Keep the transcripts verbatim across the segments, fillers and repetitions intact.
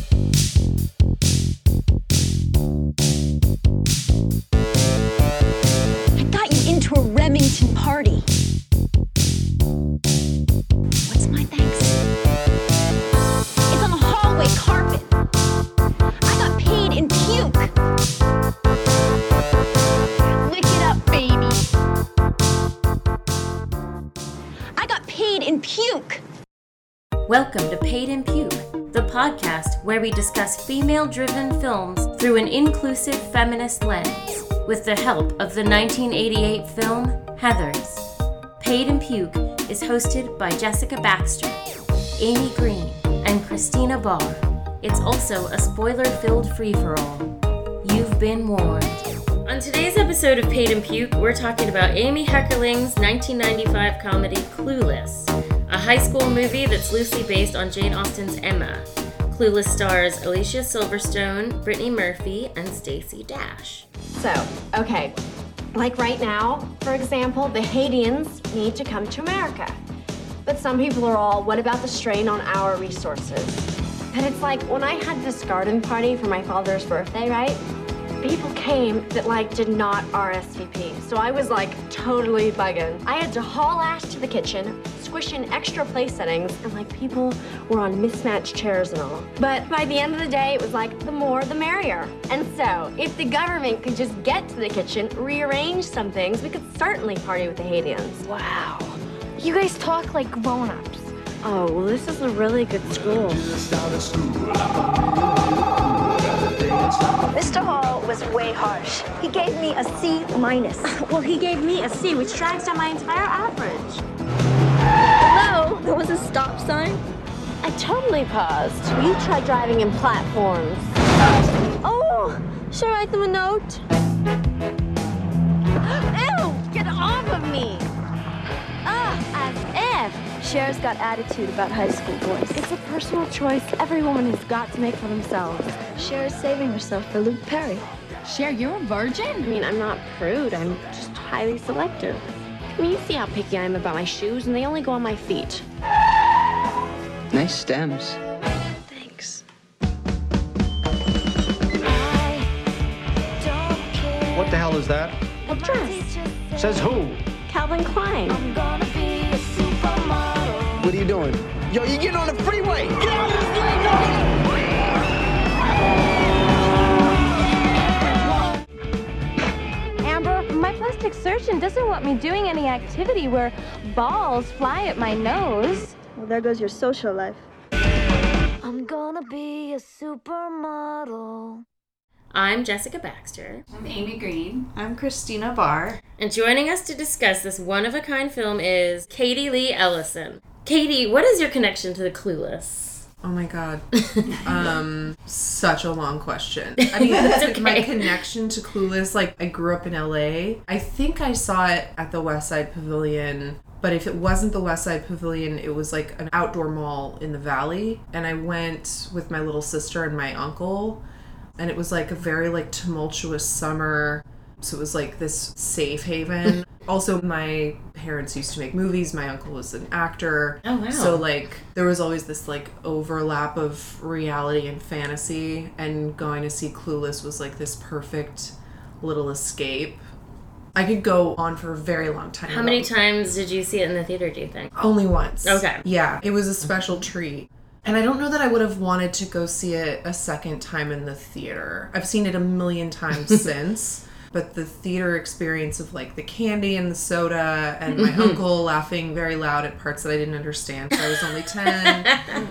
I got you into a Remington party. What's my thanks? It's on the hallway carpet. I got paid in puke. Lick it up, baby. I got paid in puke. Welcome to Paid in Puke, the podcast where we discuss female-driven films through an inclusive feminist lens, with the help of the nineteen eighty-eight film, Heathers. Paid in Puke is hosted by Jessica Baxter, Amy Green, and Christina Barr. It's also a spoiler-filled free-for-all. You've been warned. On today's episode of Paid in Puke, we're talking about Amy Heckerling's nineteen ninety-five comedy, Clueless, a high school movie that's loosely based on Jane Austen's Emma. Clueless stars Alicia Silverstone, Brittany Murphy, and Stacey Dash. So, okay, like right now, for example, the Haitians need to come to America. But some people are all, what about the strain on our resources? And it's like, when I had this garden party for my father's birthday, right? People came that, like, did not R S V P. So I was, like, totally bugging. I had to haul ass to the kitchen, squish in extra place settings, and, like, people were on mismatched chairs and all. But by the end of the day, it was like, the more, the merrier. And so, if the government could just get to the kitchen, rearrange some things, we could certainly party with the Haitians. Wow. You guys talk like grown-ups. Oh, well, this is a really good school. Mister Hall was way harsh. He gave me a C minus. Well, he gave me a C, which drags down my entire average. Hello? There was a stop sign? I totally paused. You try driving in platforms. Oh, should I write them a note? Ew, get off of me. Ah, as if. Cher's got attitude about high school boys. It's a personal choice every woman has got to make for themselves. Cher is saving herself for Luke Perry. Cher, you're a virgin? I mean, I'm not prude. I'm just highly selective. I mean, you see how picky I am about my shoes, and they only go on my feet. Nice stems. Thanks. What the hell is that? A dress. Says who? Calvin Klein. I'm gonna be a supermodel. What are you doing? Yo, you're getting on the freeway! Get out of the freeway! Amber, my plastic surgeon doesn't want me doing any activity where balls fly at my nose. Well, there goes your social life. I'm gonna be a supermodel. I'm Jessica Baxter. I'm Amy Green. I'm Christina Barr. And joining us to discuss this one-of-a-kind film is Katie Lee Ellison. Katie, what is your connection to the Clueless? Oh my god. Um, such a long question. I mean, that's like okay. My connection to Clueless, like, I grew up in L A. I think I saw it at the Westside Pavilion. But if it wasn't the Westside Pavilion, it was like an outdoor mall in the valley. And I went with my little sister and my uncle. And it was like a very like tumultuous summer. So it was like this safe haven. Also, my parents used to make movies. My uncle was an actor. Oh, wow. So like there was always this like overlap of reality and fantasy. And going to see Clueless was like this perfect little escape. I could go on for a very long time. How many times did you see it in the theater, do you think? Only once. Okay. Yeah. It was a special treat. And I don't know that I would have wanted to go see it a second time in the theater. I've seen it a million times since, but the theater experience of like the candy and the soda and my mm-hmm. uncle laughing very loud at parts that I didn't understand because I was only ten.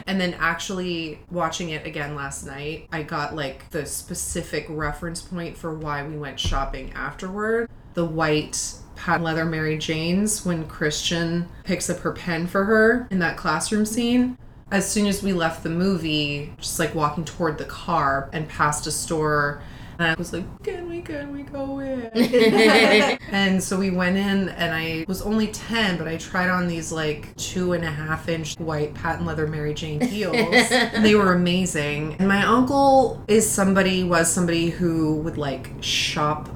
And then actually watching it again last night, I got like the specific reference point for why we went shopping afterward. The white patent leather Mary Janes when Christian picks up her pen for her in that classroom scene. As soon as we left the movie, just like walking toward the car and past a store, and I was like, can we, can we go in? And so we went in, and I was only ten, but I tried on these like two and a half inch white patent leather Mary Jane heels. They were amazing. And my uncle is somebody, was somebody who would like shop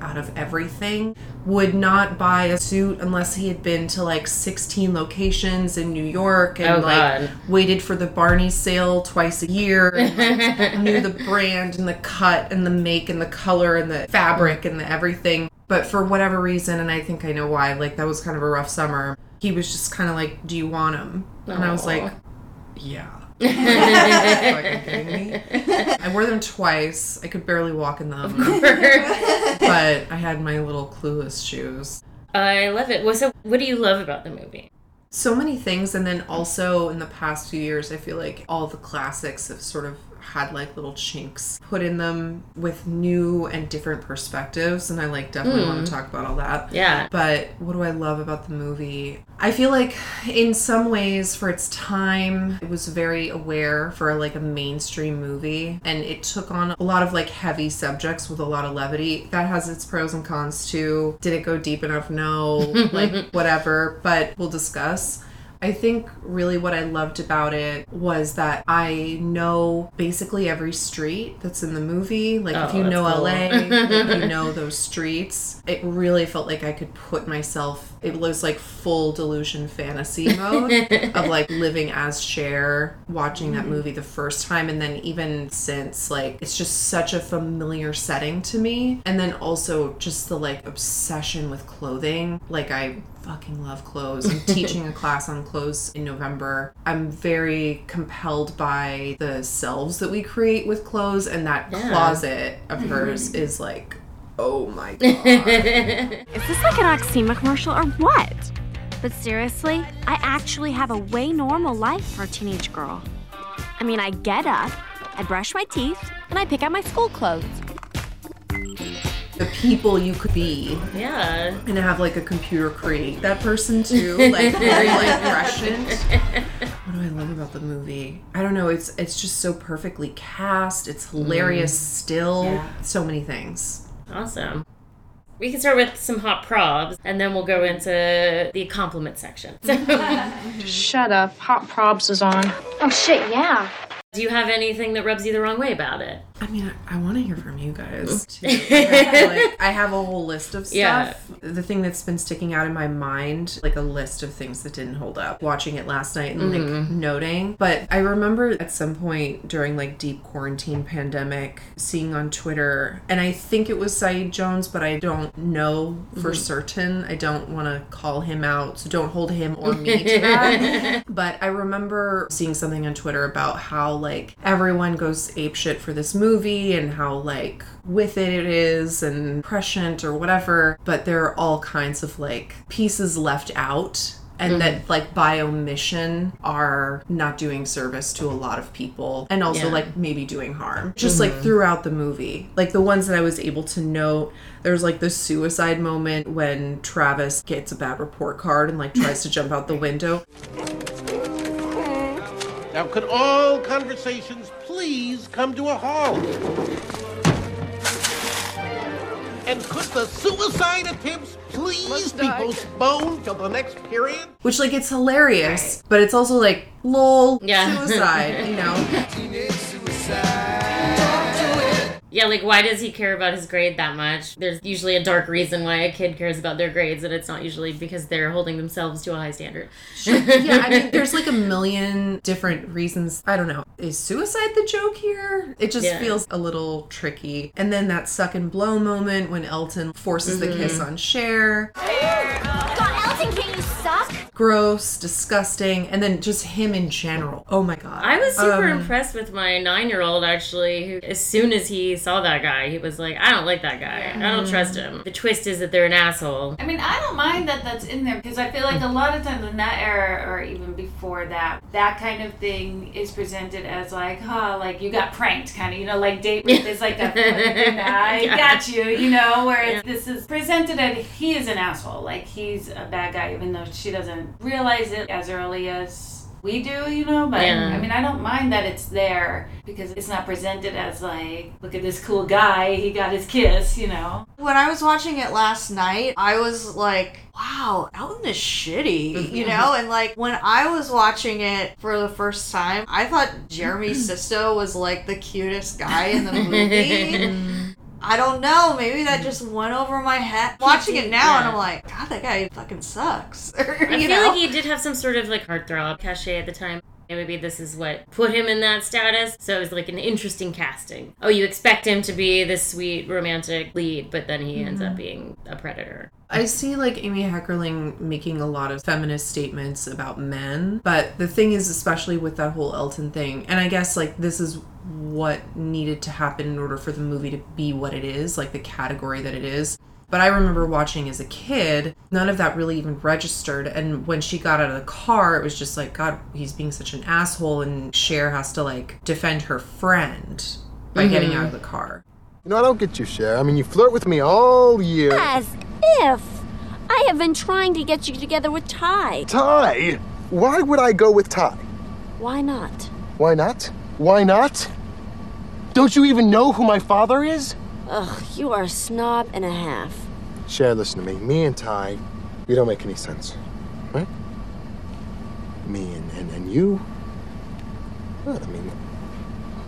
out out of everything, would not buy a suit unless he had been to like sixteen locations in New York and oh, like God. waited for the Barney sale twice a year and like, knew the brand and the cut and the make and the color and the fabric and the everything. But for whatever reason, and I think I know why, like that was kind of a rough summer, he was just kind of like, do you want him? And Aww. I was like, yeah. Fucking kidding me? I wore them twice. I could barely walk in them. Of course. But I had my little Clueless shoes. I love it. So what do you love about the movie? So many things. And then also in the past few years, I feel like all the classics have sort of had like little chinks put in them with new and different perspectives. And I like definitely mm. want to talk about all that. Yeah. But what do I love about the movie? I feel like in some ways for its time, it was very aware for like a mainstream movie. And it took on a lot of like heavy subjects with a lot of levity. That has its pros and cons too. Did it go deep enough? No. Like whatever. But we'll discuss. I think really what I loved about it was that I know basically every street that's in the movie. Like, oh, if you know cool. L A, if you know those streets. It really felt like I could put myself, it was like full delusion fantasy mode of like living as Cher, watching that movie the first time. And then even since, like, it's just such a familiar setting to me. And then also just the like obsession with clothing. Like I... fucking love clothes. I'm teaching a class on clothes in November. I'm very compelled by the selves that we create with clothes, and that yeah. closet of hers is like, oh my God. Is this like an Oxima commercial or what? But seriously, I actually have a way normal life for a teenage girl. I mean, I get up, I brush my teeth, and I pick out my school clothes. The people you could be. Yeah. And have like a computer create that person too. Like very like prescient. What do I love about the movie? I don't know, it's it's just so perfectly cast, it's hilarious mm. still. Yeah. So many things. Awesome. We can start with some hot probs, and then we'll go into the compliment section. So. Shut up, hot probs is on. Oh shit, yeah. Do you have anything that rubs you the wrong way about it? I mean, I, I want to hear from you guys, too. Like, I have a whole list of stuff. Yeah. The thing that's been sticking out in my mind, like a list of things that didn't hold up. Watching it last night and, mm-hmm. like, noting. But I remember at some point during, like, deep quarantine pandemic, seeing on Twitter, and I think it was Saeed Jones, but I don't know for mm-hmm. certain. I don't want to call him out, so don't hold him or me to that. But I remember seeing something on Twitter about how, like, everyone goes apeshit for this movie and how like with it it is and prescient or whatever, but there are all kinds of like pieces left out and mm-hmm. that like by omission are not doing service to a lot of people and also yeah. like maybe doing harm just mm-hmm. like throughout the movie. Like the ones that I was able to note, there's like the suicide moment when Travis gets a bad report card and like tries to jump out the window. Now, could all conversations please come to a halt? And could the suicide attempts please be postponed till the next period? Which, like, it's hilarious, but it's also like, lol, yeah. suicide, you know? Teenage suicide. Yeah, like, why does he care about his grade that much? There's usually a dark reason why a kid cares about their grades, and it's not usually because they're holding themselves to a high standard. Yeah, I mean, there's like a million different reasons. I don't know. Is suicide the joke here? It just yeah. feels a little tricky. And then that suck and blow moment when Elton forces mm-hmm. the kiss on Cher. God, Elton, can you suck? Gross, disgusting, and then just him in general. Oh my God. I was super um, impressed with my nine-year-old, actually, who as soon as he saw that guy, he was like, I don't like that guy. Yeah. I don't trust him. The twist is that they're an asshole. I mean, I don't mind that that's in there because I feel like a lot of times in that era or even before that, that kind of thing is presented as like, huh, like you got pranked kind of, you know, like date rape is like a thing I yeah. got you, you know, whereas yeah. this is presented as he is an asshole, like he's a bad guy, even though she doesn't realize it as early as we do, you know, but yeah. I mean, I don't mind that it's there because it's not presented as like, look at this cool guy, he got his kiss, you know. When I was watching it last night, I was like, wow, Elton is shitty, you know? And, like, when I was watching it for the first time, I thought Jeremy Sisto was, like, the cutest guy in the movie. I don't know. Maybe that just went over my head. Watching it now, yeah. and I'm like, God, that guy fucking sucks. you I feel know? like he did have some sort of like heartthrob cachet at the time. Maybe this is what put him in that status. So it was like an interesting casting. Oh, you expect him to be this sweet romantic lead, but then he mm-hmm. ends up being a predator. I see like Amy Heckerling making a lot of feminist statements about men, but the thing is, especially with that whole Elton thing, and I guess like this is what needed to happen in order for the movie to be what it is, like the category that it is. But I remember watching as a kid, none of that really even registered. And when she got out of the car, it was just like, God, he's being such an asshole. And Cher has to, like, defend her friend by mm-hmm. getting out of the car. You know, I don't get you, Cher. I mean, you flirt with me all year. As if. I have been trying to get you together with Tai. Tai? Why would I go with Tai? Why not? Why not? Why not? Don't you even know who my father is? Ugh, you are a snob and a half. Cher, listen to me. Me and Ty, we don't make any sense, right? Me and, and, and you, well, I mean,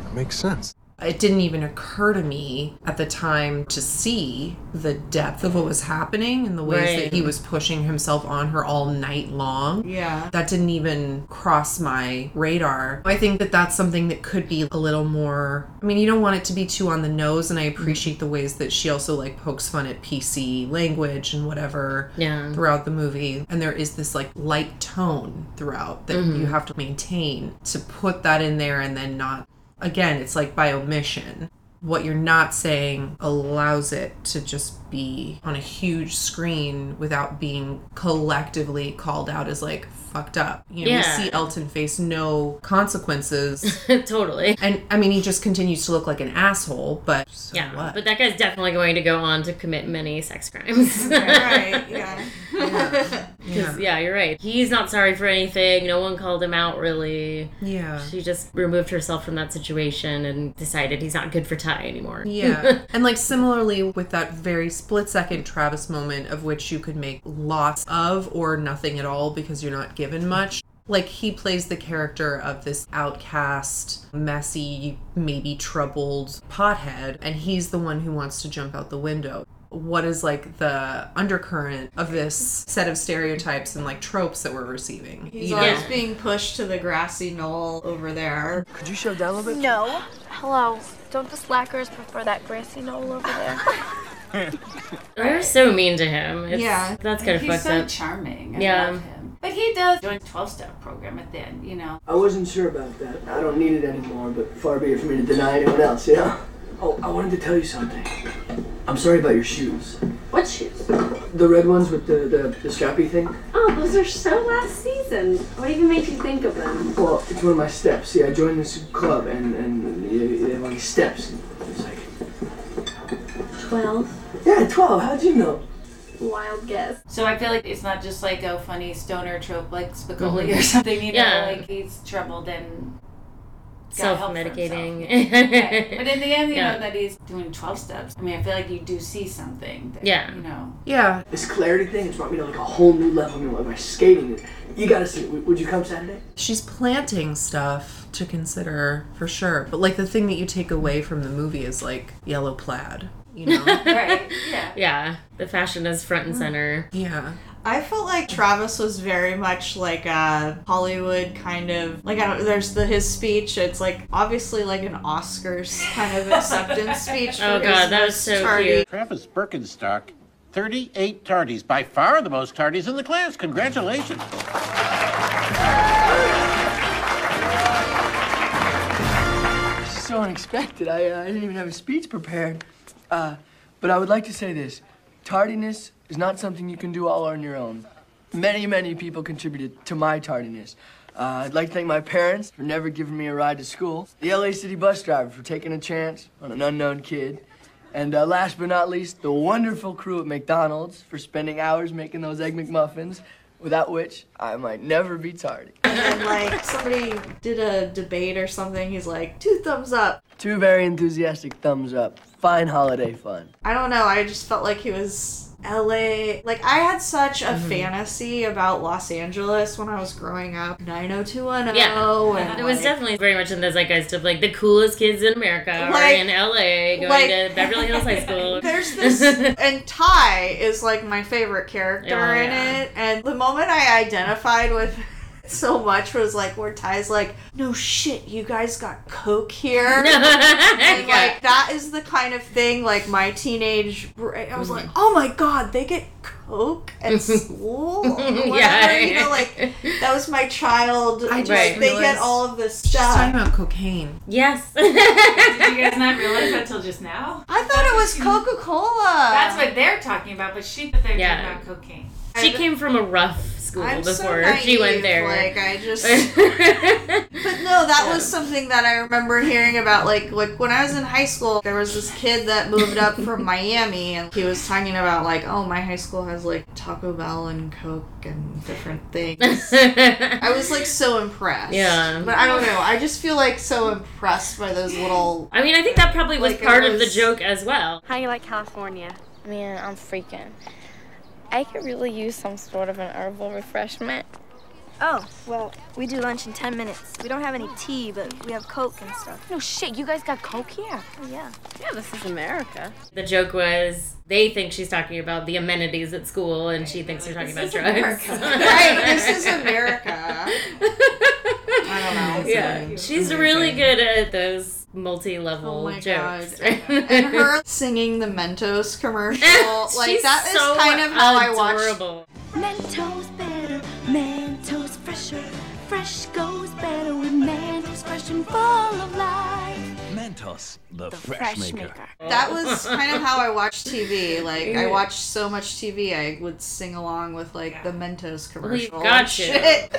that makes sense. It didn't even occur to me at the time to see the depth of what was happening and the ways right. that he was pushing himself on her all night long. Yeah. That didn't even cross my radar. I think that that's something that could be a little more... I mean, you don't want it to be too on the nose, and I appreciate the ways that she also, like, pokes fun at P C language and whatever yeah. throughout the movie. And there is this, like, light tone throughout that mm-hmm. you have to maintain to put that in there and then not... Again, it's like by omission. What you're not saying allows it to just be on a huge screen without being collectively called out as like fucked up. You know, yeah. we see Elton face no consequences. Totally. And I mean, he just continues to look like an asshole, but so yeah, what? But that guy's definitely going to go on to commit many sex crimes. Right, yeah. Yeah. Yeah. yeah, you're right. He's not sorry for anything. No one called him out, really. Yeah. She just removed herself from that situation and decided he's not good for Ty anymore. Yeah. And, like, similarly with that very split-second Travis moment of which you could make lots of or nothing at all because you're not given much. Like, he plays the character of this outcast, messy, maybe troubled pothead, and he's the one who wants to jump out the window. What is, like, the undercurrent of this set of stereotypes and, like, tropes that we're receiving? He's always know? being pushed to the grassy knoll over there. Could you show down a little bit? No. Hello. Don't the slackers prefer that grassy knoll over there? They're so mean to him. It's, yeah. That's kind of fucked so up. He's so charming. I yeah. love him. But he does join the twelve-step program at the end, you know. I wasn't sure about that. I don't need it anymore, but far be it for me to deny anyone else, you know? Oh, I wanted to tell you something. I'm sorry about your shoes. What shoes? The red ones with the, the, the strappy thing. Oh, those are so last season. What even made you think of them? Well, it's one of my steps. See, I joined this club and, and they have like steps. It's like... twelve? Yeah, twelve. How'd you know? Wild guess. So I feel like it's not just like a funny stoner trope like Spicoli mm-hmm. or something. You know, yeah. like he's troubled and... self-medicating. Right. But in the end, you yeah. know that he's doing twelve steps. I mean, I feel like you do see something. That, yeah. You know. Yeah. This clarity thing has brought me to like a whole new level. You know, like my skating. You gotta see. Would you come Saturday? She's planting stuff to consider for sure. But like the thing that you take away from the movie is like yellow plaid. You know. Right. Yeah. Yeah. The fashion is front and center. Yeah. I felt like Travis was very much like a Hollywood kind of, like, I don't, there's the his speech, it's like obviously like an Oscars kind of acceptance speech. For oh god, that was so tardy. Cute. Travis Birkenstock, thirty-eight tardies, by far the most tardies in the class. Congratulations. So unexpected. I, uh, I didn't even have a speech prepared. Uh, but I would like to say this. Tardiness is not something you can do all on your own. Many, many people contributed to my tardiness. Uh, I'd like to thank my parents for never giving me a ride to school, the L A City bus driver for taking a chance on an unknown kid, and uh, last but not least, the wonderful crew at McDonald's for spending hours making those Egg McMuffins, without which I might never be tardy. And then, like, somebody did a debate or something, he's like, two thumbs up. Two very enthusiastic thumbs up. Fine holiday fun. I don't know, I just felt like he was L A. Like, I had such a mm-hmm. fantasy about Los Angeles when I was growing up. nine oh two one oh. Yeah. And it was like, definitely very much in those zeitgeist of, like, the coolest kids in America like, are in L A going like, to Beverly Hills High School. There's this... and Tai is, like, my favorite character oh, in yeah. it. And the moment I identified with... so much was like where Ty's like, no shit, you guys got coke here. And like that is the kind of thing like my teenage brain, I was like, oh my god, they get coke at school or whatever. Yeah, you know, like that was my child. I just right. they get all of this stuff. She's talking about cocaine. Yes. Did you guys not realize that till just now? I thought that's it was Coca-Cola. That's what they're talking about, but she thought they were yeah. talking about cocaine. She came from a rough school I'm before so naive, she went there. Like I just, but no, that yeah. was something that I remember hearing about. Like, like when I was in high school, there was this kid that moved up from Miami, and he was talking about like, oh, my high school has like Taco Bell and Coke and different things. I was like so impressed. Yeah, but I don't know. I just feel like so impressed by those little. I mean, I think that probably was like, part was... of the joke as well. How you like California? I mean, I'm freaking. I could really use some sort of an herbal refreshment. Oh, well, we do lunch in ten minutes. We don't have any tea, but we have Coke and stuff. No shit, you guys got Coke here? Oh, yeah. Yeah, this is America. The joke was they think she's talking about the amenities at school, and she thinks they're talking this about drugs. Right, this is America. I don't know. Yeah, she's amazing. Really good at those. Multi-level oh jokes. Right? And her singing the Mentos commercial, like she's that is so kind of how adorable. I watched. Mentos better, Mentos fresher, fresh goes better with Mentos fresh and full of life. Mentos, the, the fresh, fresh maker. maker. That was kind of how I watched T V. Like, I watched so much T V, I would sing along with, like, yeah. the Mentos commercial. Gotcha. Shit.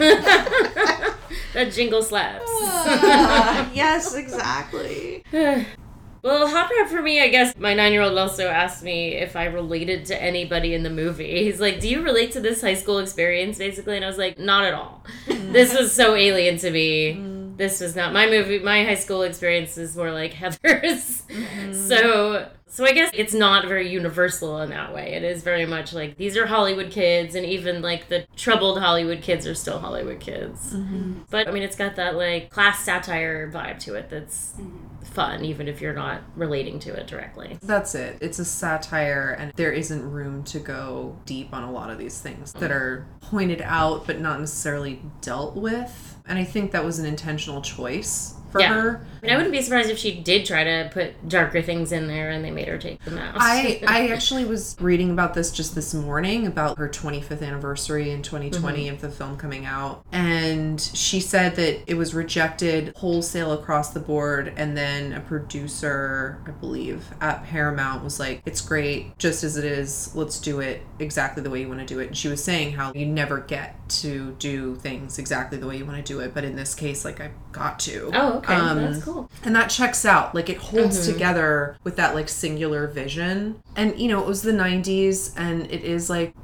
That jingle slaps. Uh, yes, exactly. Well, Hot Rod for me, I guess, my nine-year-old also asked me if I related to anybody in the movie. He's like, do you relate to this high school experience, basically? And I was like, not at all. This was so alien to me. Mm. This was not my movie. My high school experience is more like Heather's. Mm-hmm. So, so I guess it's not very universal in that way. It is very much like, these are Hollywood kids, and even like the troubled Hollywood kids are still Hollywood kids. Mm-hmm. But I mean, it's got that like class satire vibe to it that's mm-hmm. fun, even if you're not relating to it directly. That's it. It's a satire, and there isn't room to go deep on a lot of these things mm-hmm. that are pointed out, but not necessarily dealt with. And I think that was an intentional choice for yeah. her. I mean, I wouldn't be surprised if she did try to put darker things in there and they made her take them out. I, I actually was reading about this just this morning, about her twenty-fifth anniversary in twenty twenty mm-hmm. of the film coming out. And she said that it was rejected wholesale across the board. And then a producer, I believe, at Paramount was like, it's great, just as it is. Let's do it exactly the way you want to do it. And she was saying how you never get to do things exactly the way you want to do it. But in this case, like, I've got to. Oh, okay. Um, That's cool. And that checks out. Like, it holds mm-hmm. together with that, like, singular vision. And, you know, it was the nineties, and it is, like,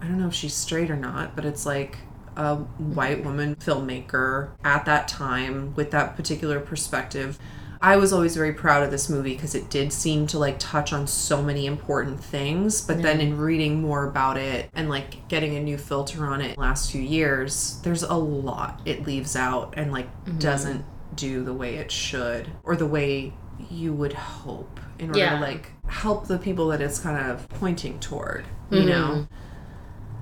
I don't know if she's straight or not, but it's, like, a white woman filmmaker at that time with that particular perspective. I was always very proud of this movie because it did seem to, like, touch on so many important things. But yeah. then in reading more about it and, like, getting a new filter on it the last few years, there's a lot it leaves out and, like, mm-hmm. doesn't do the way it should or the way you would hope in order yeah. to, like, help the people that it's kind of pointing toward, you mm-hmm. know?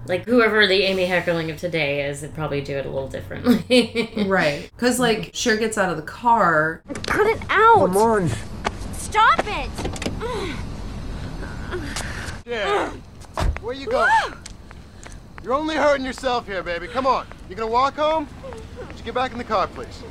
Like, whoever the Amy Heckerling of today is, they'd probably do it a little differently. Right. Because, like, Cher gets out of the car. Cut it out! Come on. Stop it! Yeah. Where you going? You're only hurting yourself here, baby. Come on. You gonna walk home? Just get back in the car, please.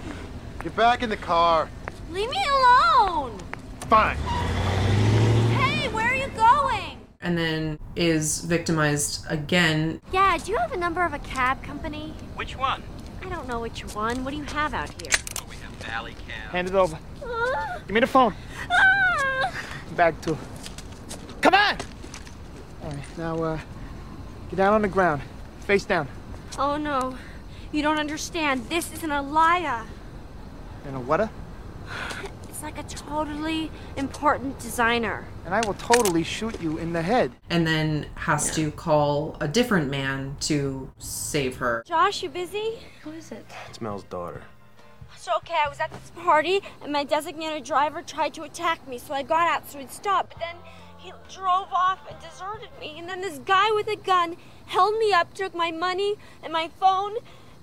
Get back in the car. Leave me alone! Fine. Hey, where are you going? And then is victimized again. Yeah, do you have a number of a cab company? Which one? I don't know which one. What do you have out here? Oh, we have Valley Cab. Hand it over. Uh, Give me the phone. Uh, Back to. Come on! All right, now uh, get down on the ground. Face down. Oh, no. You don't understand. This is an Aliyah. And a what-a? He's like a totally important designer. And I will totally shoot you in the head. And then has yeah. to call a different man to save her. Josh, you busy? Who is it? It's Mel's daughter. So, okay, I was at this party, and my designated driver tried to attack me, so I got out so he'd stop. But then he drove off and deserted me, and then this guy with a gun held me up, took my money and my phone,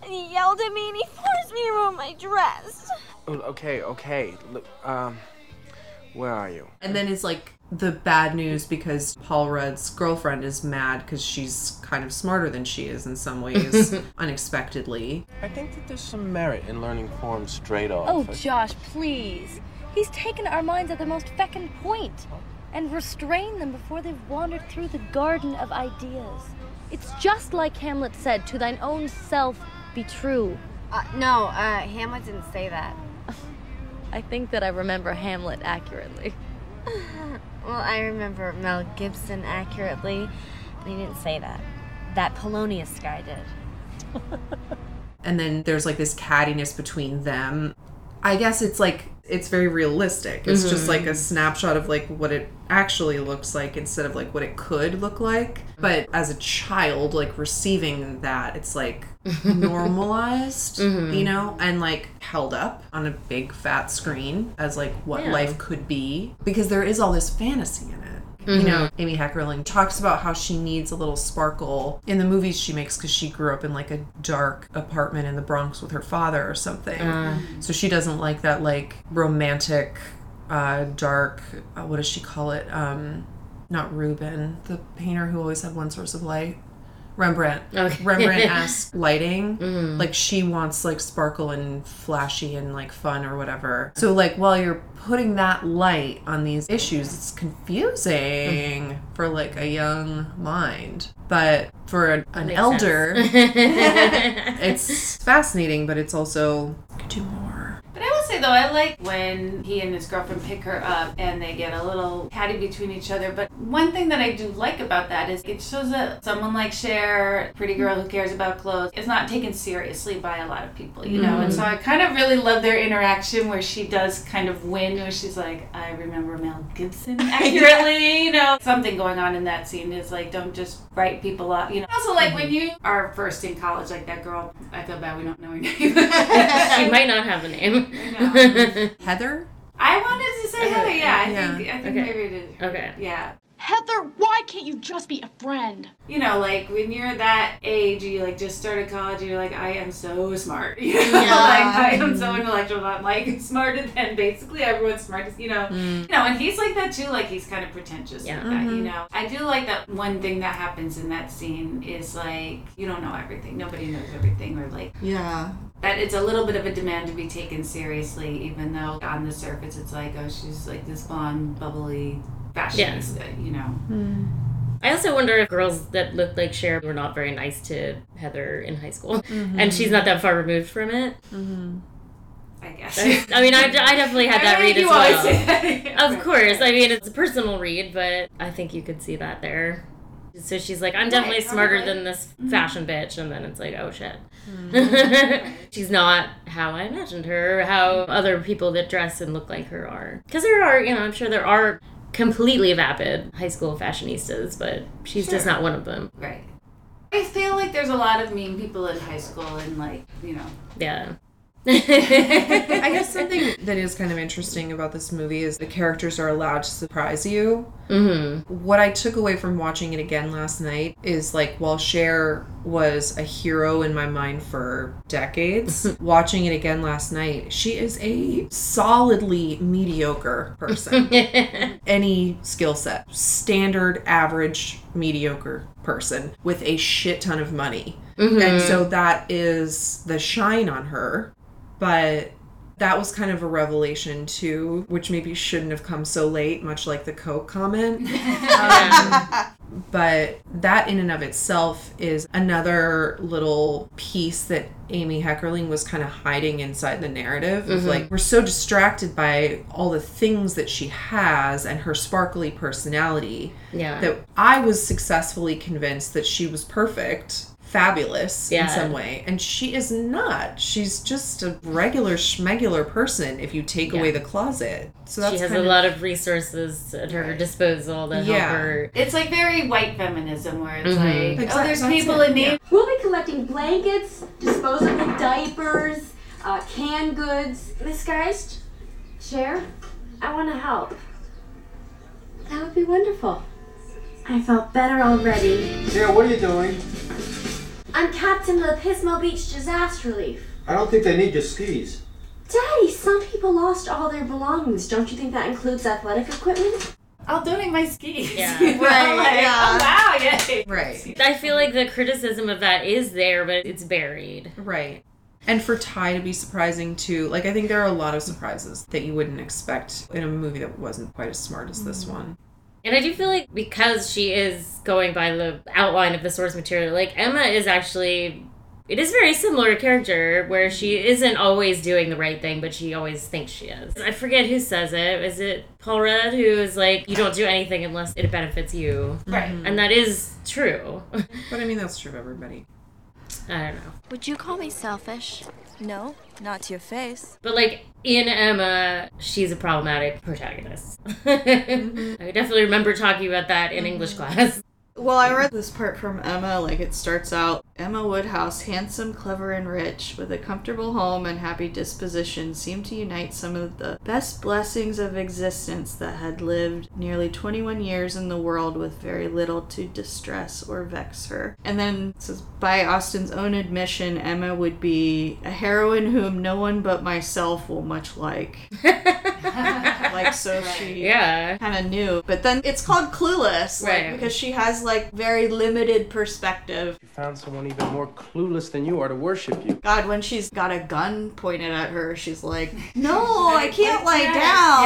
and he yelled at me, and he forced me to ruin my dress. Okay, okay. Look, um, where are you? And then it's like the bad news because Paul Rudd's girlfriend is mad because she's kind of smarter than she is in some ways, unexpectedly. I think that there's some merit in learning forms straight off. Oh, I... Josh, please. He's taken our minds at the most feckin' point and restrained them before they've wandered through the garden of ideas. It's just like Hamlet said, to thine own self be true. Uh, no, uh, Hamlet didn't say that. I think that I remember Hamlet accurately. Well, I remember Mel Gibson accurately, but he didn't say that. That Polonius guy did. And then there's like this cattiness between them. I guess it's like, it's very realistic. It's mm-hmm. just like a snapshot of like what it actually looks like instead of like what it could look like. But as a child, like receiving that, it's like normalized, mm-hmm. you know, and like held up on a big fat screen as like what yeah. life could be. Because there is all this fantasy in it. Mm-hmm. You know, Amy Heckerling talks about how she needs a little sparkle in the movies she makes because she grew up in like a dark apartment in the Bronx with her father or something. Uh. So she doesn't like that like romantic, uh, dark, uh, what does she call it? Um, not Reuben, the painter who always had one source of light. Rembrandt. Okay. Rembrandt-esque lighting. Mm. Like, she wants, like, sparkle and flashy and, like, fun or whatever. So, like, while you're putting that light on these issues, it's confusing for, like, a young mind. But for an, an elder, it's fascinating, but it's also, could do more. But I will say, though, I like when he and his girlfriend pick her up and they get a little catty between each other. But one thing that I do like about that is it shows that someone like Cher, pretty girl who cares about clothes, is not taken seriously by a lot of people, you know? Mm-hmm. And so I kind of really love their interaction where she does kind of win, where she's like, I remember Mel Gibson accurately, you know? Something going on in that scene is like, don't just write people up, you know? Also, like, when you are first in college, like that girl, I feel bad we don't know her name. She might not have a name. Heather? I wanted to say Heather, Heather. yeah. I yeah. think, I think okay. maybe it is. Okay. Yeah. Heather, why can't you just be a friend? You know, like, when you're that age, you, like, just started college, and you're like, I am so smart. You know? Yeah. Like, I am so intellectual. I'm, like, smarter than basically everyone's smartest, you know. Mm. You know, and he's like that, too. Like, he's kind of pretentious yeah. with mm-hmm. that, you know. I do like that one thing that happens in that scene is, like, you don't know everything. Nobody knows everything. Or, like... Yeah. That it's a little bit of a demand to be taken seriously, even though on the surface it's like, oh, she's, like, this blonde, bubbly... Fashionista, yeah. you know. Mm. I also wonder if girls that looked like Cher were not very nice to Heather in high school. Mm-hmm. And she's not that far removed from it. Mm-hmm. I guess. I mean, I, I definitely had that I read as well. That, yeah. Of course. I mean, it's a personal read, but I think you could see that there. So she's like, I'm definitely right, smarter right. than this fashion mm-hmm. bitch. And then it's like, oh, shit. Mm-hmm. She's not how I imagined her, how other people that dress and look like her are. Because there are, you know, I'm sure there are... completely vapid high school fashionistas, but she's sure. just not one of them. Right. I feel like there's a lot of mean people in high school and, like, you know. Yeah. I guess something that is kind of interesting about this movie is the characters are allowed to surprise you. Mm-hmm. What I took away from watching it again last night is, like, while Cher was a hero in my mind for decades, watching it again last night, she is a solidly mediocre person. Any skill set. Standard, average, mediocre person with a shit ton of money. Mm-hmm. And so that is the shine on her. But that was kind of a revelation, too, which maybe shouldn't have come so late, much like the Coke comment. um, but that in and of itself is another little piece that Amy Heckerling was kind of hiding inside the narrative. Mm-hmm. Of like, we're so distracted by all the things that she has and her sparkly personality yeah. that I was successfully convinced that she was perfect fabulous yeah. in some way. And she is not. She's just a regular schmegular person if you take yeah. away the closet. So that's She has kind a of... lot of resources at her right. disposal to yeah. help her. It's like very white feminism where it's mm-hmm. like, exactly. oh, there's people in need. Yeah. We'll be collecting blankets, disposable diapers, uh, canned goods. Miss Geist, Cher, I want to help. That would be wonderful. I felt better already. Sarah, what are you doing? I'm captain of the Pismo Beach disaster relief. I don't think they need your skis. Daddy, some people lost all their belongings. Don't you think that includes athletic equipment? I'll donate my skis. Yeah. Right. Like, yeah. Oh, wow, yay. Right. I feel like the criticism of that is there, but it's buried. Right. And for Ty to be surprising, too. Like, I think there are a lot of surprises that you wouldn't expect in a movie that wasn't quite as smart as mm-hmm. this one. And I do feel like because she is going by the outline of the source material, like, Emma is actually, it is very similar to character, where she isn't always doing the right thing, but she always thinks she is. I forget who says it. Is it Paul Rudd, who is like, you don't do anything unless it benefits you? Right. And that is true. But I mean, that's true of everybody. I don't know. Would you call me selfish? No, not to your face. But, like, in Emma, she's a problematic protagonist. Mm-hmm. I definitely remember talking about that in mm-hmm. English class. Well, I read this part from Emma, like, it starts out, Emma Woodhouse, handsome, clever, and rich, with a comfortable home and happy disposition, seemed to unite some of the best blessings of existence that had lived nearly twenty-one years in the world with very little to distress or vex her. And then it says, by Austen's own admission, Emma would be a heroine whom no one but myself will much like. Like, so she yeah. kind of knew. But then it's called Clueless, like, right. because she has, like, very limited perspective. You found someone even more clueless than you are to worship you. God, when she's got a gun pointed at her, she's like, no, I can't lie down.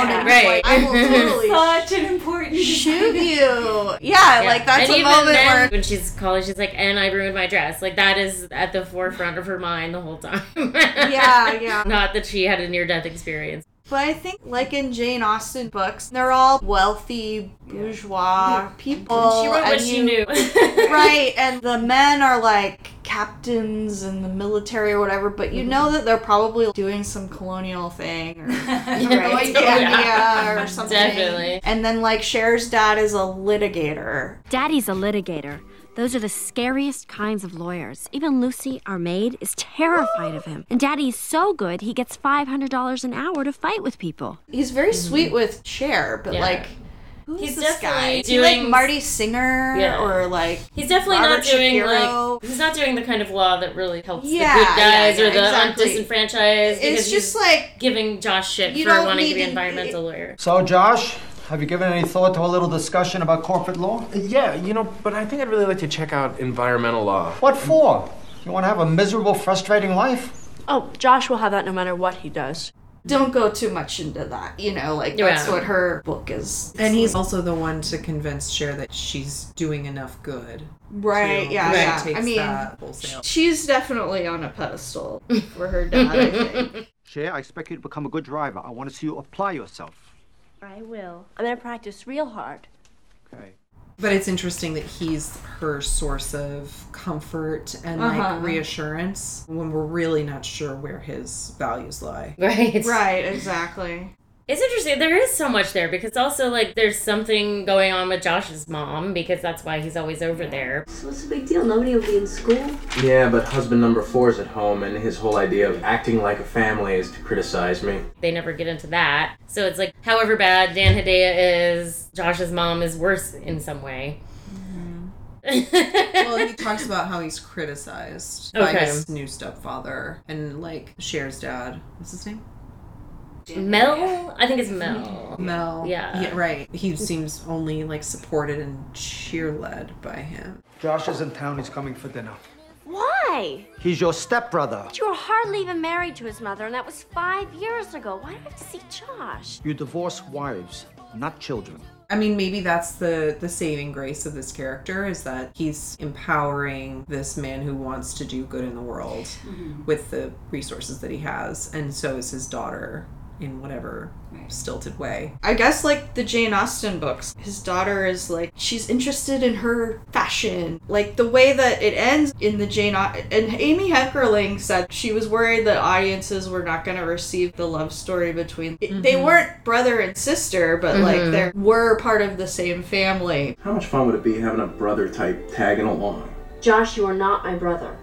Yeah, right. Like, I will totally such an important shoot you. Yeah, yeah, like, that's and a moment then, where... when she's calling, she's like, and I ruined my dress. Like, that is at the forefront of her mind the whole time. Yeah, yeah. Not that she had a near-death experience. But I think, like in Jane Austen books, they're all wealthy, bourgeois yeah. people. She wrote what she knew. Right, and the men are like captains in the military or whatever, but you mm-hmm. know that they're probably doing some colonial thing or yeah, right, yeah. or something. Definitely. And then, like, Cher's dad is a litigator. Daddy's a litigator. Those are the scariest kinds of lawyers. Even Lucy, our maid, is terrified of him. And Daddy's so good, he gets five hundred dollars an hour to fight with people. He's very mm-hmm. sweet with Cher, but yeah. like, who's he's this guy? Is he like Marty Singer yeah. or like he's definitely Robert not doing Shapiro? Like, he's not doing the kind of law that really helps yeah, the good guys yeah, yeah, or the exactly. undisenfranchised. It's just like giving Josh shit for wanting to be an environmental it, lawyer. So, Josh, have you given any thought to a little discussion about corporate law? Yeah, you know, but I think I'd really like to check out environmental law. What for? You want to have a miserable, frustrating life? Oh, Josh will have that no matter what he does. Don't go too much into that, you know, like, yeah. that's what her book is. And he's also the one to convince Cher that she's doing enough good. Right, yeah, yeah. Takes I mean, that wholesale. She's definitely on a pedestal for her dad, I think. Cher, I expect you to become a good driver. I want to see you apply yourself. I will. I'm going to practice real hard. Okay. But it's interesting that he's her source of comfort and, uh-huh. like, reassurance when we're really not sure where his values lie. Right. Right, exactly. It's interesting. There is so much there because also, like, there's something going on with Josh's mom because that's why he's always over there. So what's the big deal? Nobody will be in school? Yeah, but husband number four is at home and his whole idea of acting like a family is to criticize me. They never get into that. So it's like, however bad Dan Hedaya is, Josh's mom is worse in some way. Well, he talks about how he's criticized okay. by his new stepfather and, like, Cher's dad. What's his name? Mel? I think it's Mel. Mel. Yeah. yeah. Right. He seems only, like, supported and cheer-led by him. Josh is in town. He's coming for dinner. Why? He's your stepbrother. But you were hardly even married to his mother, and that was five years ago. Why do I have to see Josh? You divorce wives, not children. I mean, maybe that's the, the saving grace of this character is that he's empowering this man who wants to do good in the world mm-hmm. with the resources that he has, and so is his daughter. in whatever stilted way. I guess, like, the Jane Austen books, his daughter is, like, she's interested in her fashion. Like, the way that it ends in the Jane Austen... And Amy Heckerling said she was worried that audiences were not going to receive the love story between... Mm-hmm. They weren't brother and sister, but, mm-hmm. like, they were part of the same family. How much fun would it be having a brother type tagging along? Josh, you are not my brother.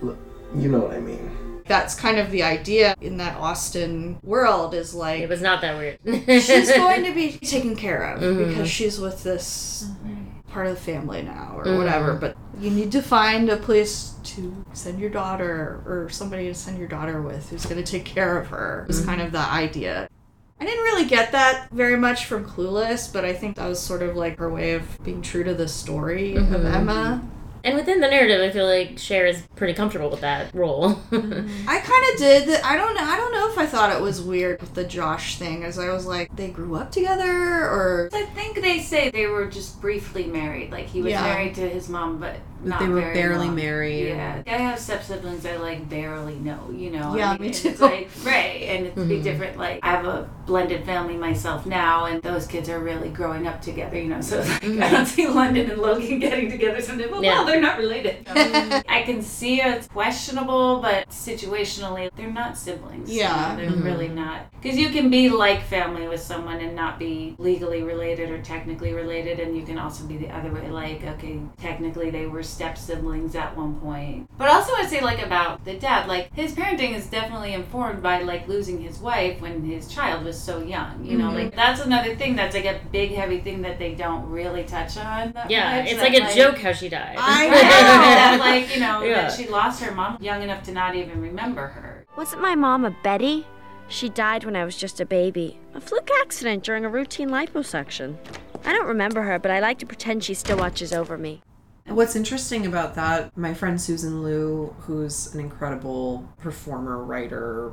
Look, you know what I mean. That's kind of the idea in that Austen world is like... It was not that weird. She's going to be taken care of mm-hmm. because she's with this mm-hmm. part of the family now or mm-hmm. whatever. But you need to find a place to send your daughter or somebody to send your daughter with who's going to take care of her. It's mm-hmm. kind of the idea. I didn't really get that very much from Clueless, but I think that was sort of like her way of being true to the story mm-hmm. of Emma. And within the narrative, I feel like Cher is pretty comfortable with that role. I kind of did. The, I don't know. I don't know if I thought it was weird with the Josh thing, as I was like, they grew up together, or I think they say they were just briefly married. Like he was yeah. married to his mom, but not they were very barely long. married. Yeah, I have step siblings I like barely know. You know. Yeah, I mean, me too. It's like right, and it's mm-hmm. be different. Like I have a blended family myself now, and those kids are really growing up together. You know, so like, mm-hmm. I don't see London and Logan getting together someday. Well, yeah. Wow, they're not related. um, I can see it's questionable, but situationally, they're not siblings. Yeah. You know, they're mm-hmm. really not. Because you can be like family with someone and not be legally related or technically related, and you can also be the other way, like, okay, technically they were step-siblings at one point. But also I'd say, like, about the dad, like, his parenting is definitely informed by, like, losing his wife when his child was so young, you mm-hmm. know? Like, that's another thing that's, like, a big, heavy thing that they don't really touch on. That yeah, much, it's that, like a like, joke how she died. I know. That, like, you know, yeah. that she lost her mom young enough to not even remember her. Wasn't my mom a Betty? She died when I was just a baby. A fluke accident during a routine liposuction. I don't remember her, but I like to pretend she still watches over me. What's interesting about that, my friend Susan Liu, who's an incredible performer, writer,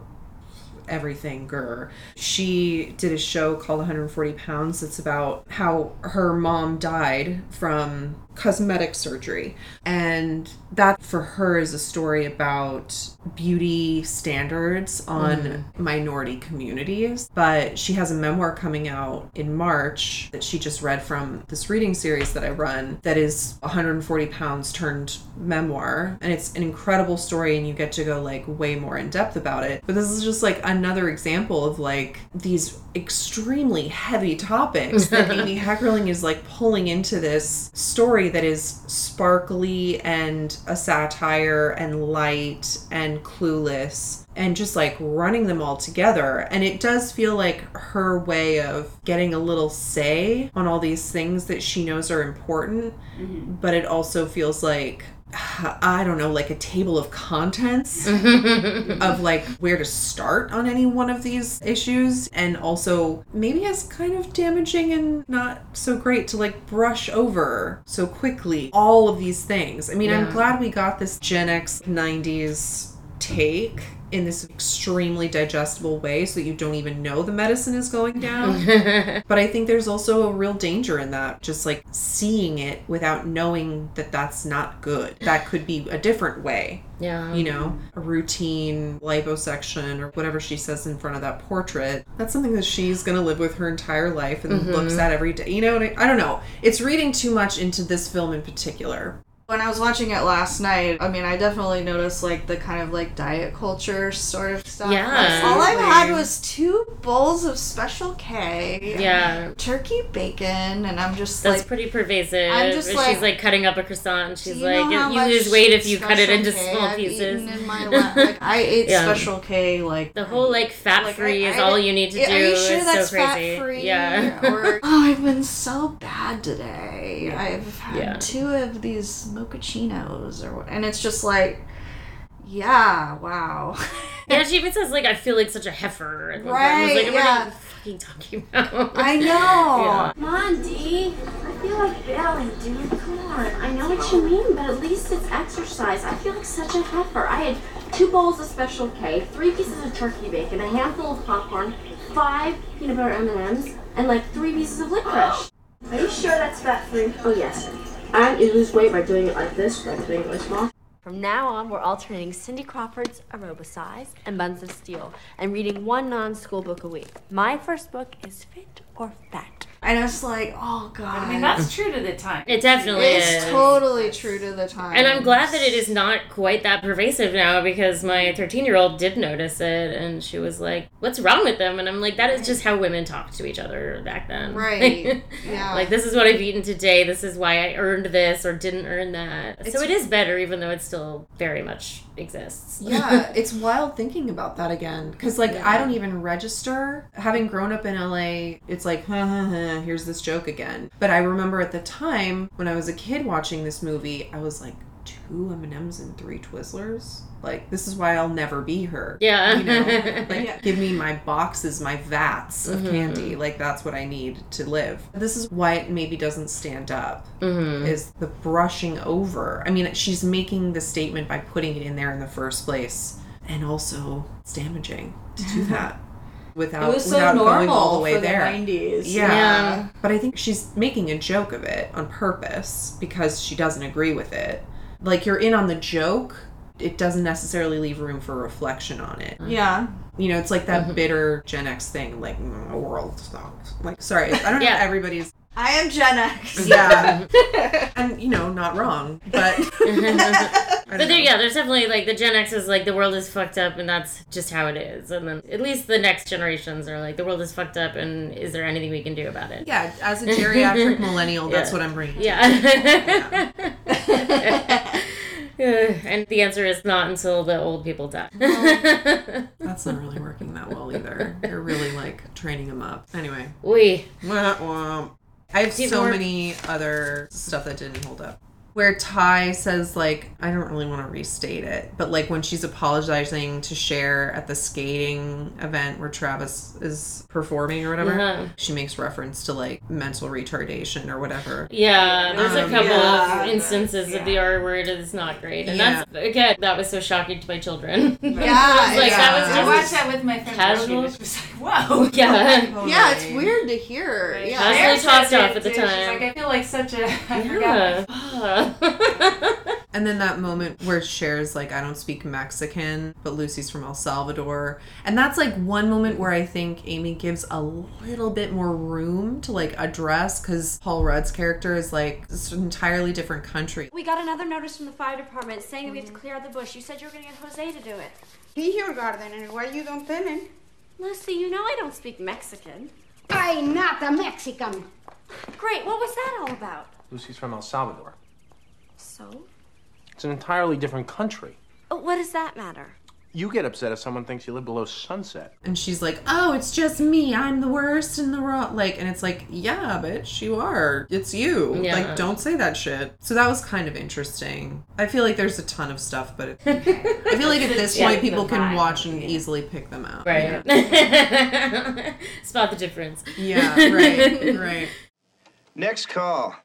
everything girl. She did a show called one forty pounds that's about how her mom died from cosmetic surgery, and that for her is a story about beauty standards on mm-hmm. minority communities. But she has a memoir coming out in March that she just read from this reading series that I run that is one forty pounds turned memoir, and it's an incredible story, and you get to go like way more in depth about it. But this is just like another example of like these extremely heavy topics that Amy Heckerling is like pulling into this story that is sparkly and a satire and light and Clueless and just like running them all together. And it does feel like her way of getting a little say on all these things that she knows are important, mm-hmm. but it also feels like, I don't know, like a table of contents of like where to start on any one of these issues, and also maybe as kind of damaging and not so great to like brush over so quickly all of these things. I mean, yeah. I'm glad we got this Gen X nineties take in this extremely digestible way so that you don't even know the medicine is going down. But I think there's also a real danger in that, just like seeing it without knowing that that's not good. That could be a different way. Yeah. You know, a routine liposuction or whatever she says in front of that portrait. That's something that she's going to live with her entire life and mm-hmm. looks at every day. You know what I, I don't know. It's reading too much into this film in particular. When I was watching it last night, I mean, I definitely noticed, like, the kind of, like, diet culture sort of stuff. Yeah. Like, all I had was two bowls of Special K. Yeah. Turkey bacon, and I'm just, That's like... That's pretty pervasive. I'm just, she's, like... She's, like, cutting up a croissant, and she's, you like, you lose weight if you cut it into K small I've pieces. Eaten in my life. Like, I ate yeah. Special K, like... The whole, like, fat-free like, is I, all you need to it, do. Are you sure it's that's so crazy. Fat-free? Yeah. Or, oh, I've been so bad today. I've had yeah. two of these... mochaccinos or what, and it's just like, yeah, wow. Yeah, she even says like, I feel like such a heifer. Right? Like, what yeah. are you fucking talking about? I know. Yeah. Come on, Dee. I feel like Belle, dude. Come on. I know what you mean, but at least it's exercise. I feel like such a heifer. I had two bowls of Special K, three pieces of turkey bacon, a handful of popcorn, five peanut butter M and M's, and like three pieces of licorice. Are you sure that's fat-free? Oh yes. And you lose weight by doing it like this, by doing it like small. From now on, we're alternating Cindy Crawford's Aerobicize and Buns of Steel and reading one non-school book a week. My first book is Fit or Fat. And it's like, oh, God. I mean, that's true to the time. It definitely it is. It's totally true to the time. And I'm glad that it is not quite that pervasive now, because my thirteen-year-old did notice it, and she was like, what's wrong with them? And I'm like, that is just how women talked to each other back then. Right, yeah. Like, this is what I've eaten today. This is why I earned this or didn't earn that. It's, so it is better, even though it still very much exists. Yeah, it's wild thinking about that again. Because, like, yeah. I don't even register. Having grown up in L A, it's like, huh, huh, huh. Here's this joke again. But I remember at the time when I was a kid watching this movie, I was like, two M and M's and three Twizzlers? Like, this is why I'll never be her. Yeah. You know? Like, yeah. Give me my boxes, my vats of mm-hmm. candy. Like, that's what I need to live. This is why it maybe doesn't stand up, mm-hmm. is the brushing over. I mean, she's making the statement by putting it in there in the first place. And also, it's damaging to do that. Without, it was so without normal going all the way for there. the nineties. Yeah. yeah. But I think she's making a joke of it on purpose because she doesn't agree with it. Like, you're in on the joke, it doesn't necessarily leave room for reflection on it. Yeah. You know, it's like that mm-hmm. bitter Gen X thing, like, mm, the world sucks. Like, sorry, I don't know yeah. if everybody's... I am Gen X. Yeah. And, you know, not wrong, but... But there, yeah, there's definitely, like, the Gen X is like, the world is fucked up, and that's just how it is. And then at least the next generations are like, the world is fucked up, and is there anything we can do about it? Yeah, as a geriatric millennial, that's yeah. what I'm bringing. Yeah. yeah. And the answer is not until the old people die. Well, that's not really working that well either. You're really, like, training them up. Anyway. Oui. I have so more? many other stuff that didn't hold up. Where Tai says, like, I don't really want to restate it, but, like, when she's apologizing to Cher at the skating event where Travis is performing or whatever, uh-huh. she makes reference to, like, mental retardation or whatever. Yeah, there's um, a couple yeah, of instances yeah. of the R word is not great. And yeah. that's, again, that was so shocking to my children. Yeah, like, yeah. That was just I watched that with my friend. Casual. She was like, whoa. Yeah. Oh, yeah, it's weird to hear. Right. Yeah. I was really tossed off at the time. She's like, I feel like such a... I yeah. forgot. And then that moment where Cher's like, I don't speak Mexican, but Lucy's from El Salvador. And that's like one moment where I think Amy gives a little bit more room to like address, because Paul Rudd's character is like, it's an entirely different country. We got another notice from the fire department saying that we have to clear out the bush. You said you were going to get Jose to do it. He here garden, and why you don't tell him? Lucy, you know I don't speak Mexican. I'm not a Mexican. Great, what was that all about? Lucy's from El Salvador. So? It's an entirely different country. What does that matter? You get upset if someone thinks you live below sunset. And she's like, oh, it's just me. I'm the worst in the world. Like, and it's like, yeah, bitch, you are. It's you. Yeah. Like, don't say that shit. So that was kind of interesting. I feel like there's a ton of stuff, but it, I feel like at this point, people can watch and yeah. easily pick them out. Right. Yeah. Spot the difference. Yeah, right, right. Next call.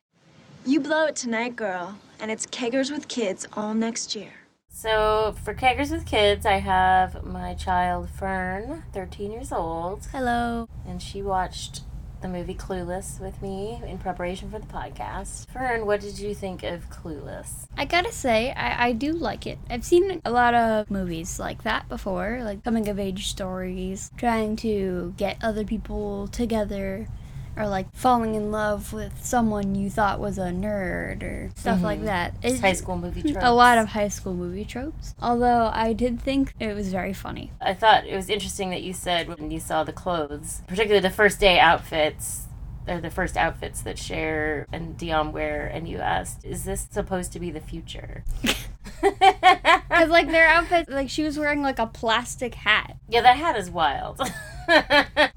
You blow it tonight, girl. And it's Keggers with Kids all next year. So for Keggers with Kids, I have my child, Fern, thirteen years old. Hello. And she watched the movie Clueless with me in preparation for the podcast. Fern, what did you think of Clueless? I gotta say, I, I do like it. I've seen a lot of movies like that before, like coming-of-age stories, trying to get other people together, or like falling in love with someone you thought was a nerd or stuff mm-hmm. like that. It's high school movie tropes. A lot of high school movie tropes. Although I did think it was very funny. I thought it was interesting that you said when you saw the clothes, particularly the first day outfits, or the first outfits that Cher and Dion wear, and you asked, is this supposed to be the future? Because like their outfits, like she was wearing like a plastic hat. Yeah, that hat is wild.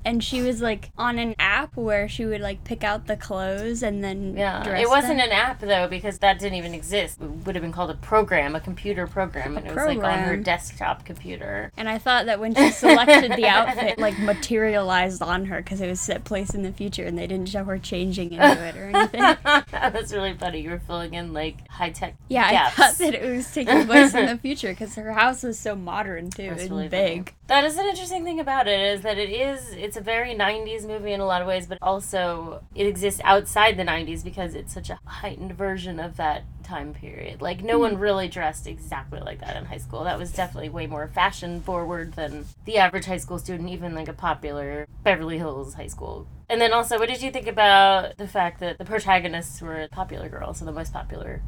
And she was like on an app where she would like pick out the clothes and then yeah dress it wasn't them. An app though, because that didn't even exist. It would have been called a program, a computer program, a and it program. was like on her desktop computer. And I thought that when she selected the outfit, like materialized on her because it was set place in the future and they didn't show her changing into it or anything. That was really funny. You were filling in like high tech yeah gaps. I thought that it was taking place in the future because her house was so modern too. That's and really big funny. That is an interesting thing about it, is that but it is, it's a very nineties movie in a lot of ways, but also it exists outside the nineties because it's such a heightened version of that time period. Like, no one really dressed exactly like that in high school. That was definitely way more fashion forward than the average high school student, even like a popular Beverly Hills high school. And then also, what did you think about the fact that the protagonists were popular girls, so the most popular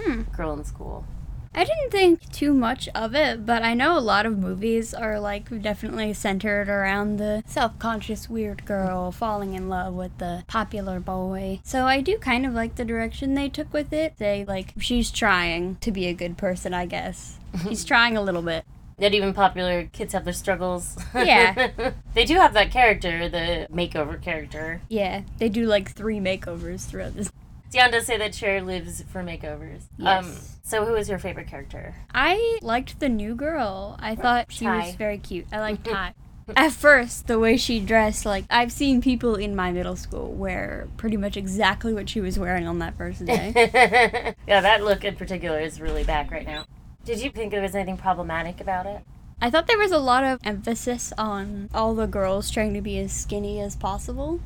hmm. girl in school? I didn't think too much of it, but I know a lot of movies are, like, definitely centered around the self-conscious weird girl falling in love with the popular boy. So I do kind of like the direction they took with it. They, like, she's trying to be a good person, I guess. She's trying a little bit. That even popular kids have their struggles. Yeah. They do have that character, the makeover character. Yeah, they do, like, three makeovers throughout this. Dion does say that Cher lives for makeovers. Yes. Um, so who is your favorite character? I liked the new girl. I thought she Tai. was very cute. I liked Tai. At first, the way she dressed, like, I've seen people in my middle school wear pretty much exactly what she was wearing on that first day. Yeah, that look in particular is really back right now. Did you think there was anything problematic about it? I thought there was a lot of emphasis on all the girls trying to be as skinny as possible.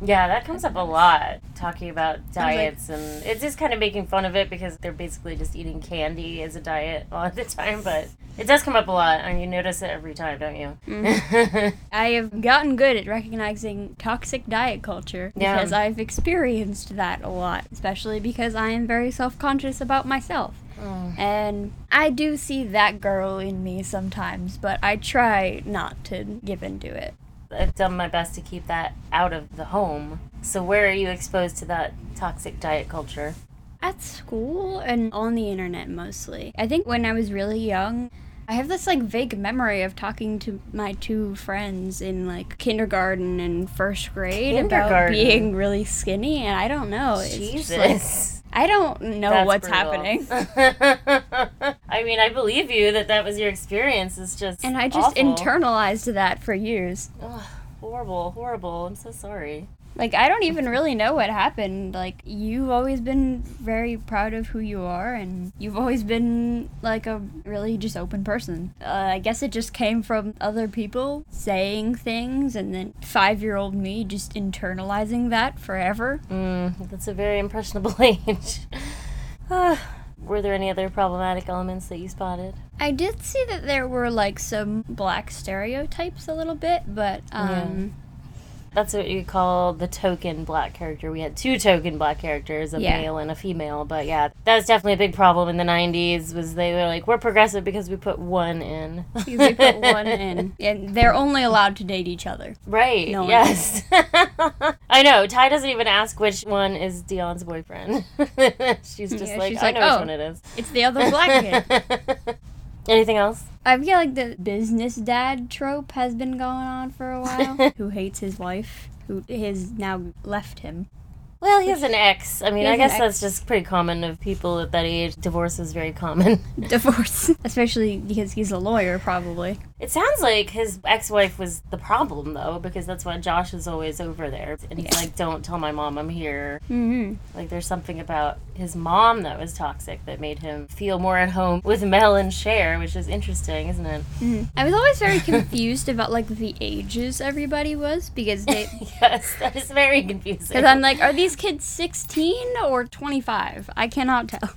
Yeah, that comes up a lot, talking about diets, like, and it's just kind of making fun of it because they're basically just eating candy as a diet all the time, but it does come up a lot, and you notice it every time, don't you? Mm-hmm. I have gotten good at recognizing toxic diet culture because yeah. I've experienced that a lot, especially because I am very self-conscious about myself. Mm. And I do see that girl in me sometimes, but I try not to give in to it. I've done my best to keep that out of the home. So where are you exposed to that toxic diet culture? At school and on the internet mostly. I think when I was really young, I have this like vague memory of talking to my two friends in like kindergarten and first grade about being really skinny, and I don't know. It's Jesus. Just, like, I don't know That's what's brutal. happening. I mean, I believe you that that was your experience. It's just And I just awful. internalized that for years. Ugh, horrible, horrible. I'm so sorry. Like, I don't even really know what happened. Like, you've always been very proud of who you are, and you've always been, like, a really just open person. Uh, I guess it just came from other people saying things, and then five-year-old me just internalizing that forever. Mm, that's a very impressionable age. uh. Were there any other problematic elements that you spotted? I did see that there were, like, some black stereotypes a little bit, but, um... Yeah. That's what you call the token black character. We had two token black characters, a yeah. male and a female. But yeah, that was definitely a big problem in the nineties, was they were like, we're progressive because we put one in. Because we put one in. And they're only allowed to date each other. Right, no yes. I know, Tai doesn't even ask which one is Dion's boyfriend. She's just yeah, like, she's I like, know oh, which one it is. It's the other black kid. Anything else? I feel like the business dad trope has been going on for a while. Who hates his wife, who has now left him. Well, he has an ex. I mean, I guess that's just pretty common of people at that age. Divorce is very common. Divorce. Especially because he's a lawyer, probably. It sounds like his ex-wife was the problem, though, because that's why Josh is always over there. And he's yeah. like, don't tell my mom I'm here. Mm-hmm. Like, there's something about his mom that was toxic that made him feel more at home with Mel and Cher, which is interesting, isn't it? Mm-hmm. I was always very confused about, like, the ages everybody was, because they... Yes, that is very confusing. Because I'm like, are these kids sixteen or twenty-five? I cannot tell.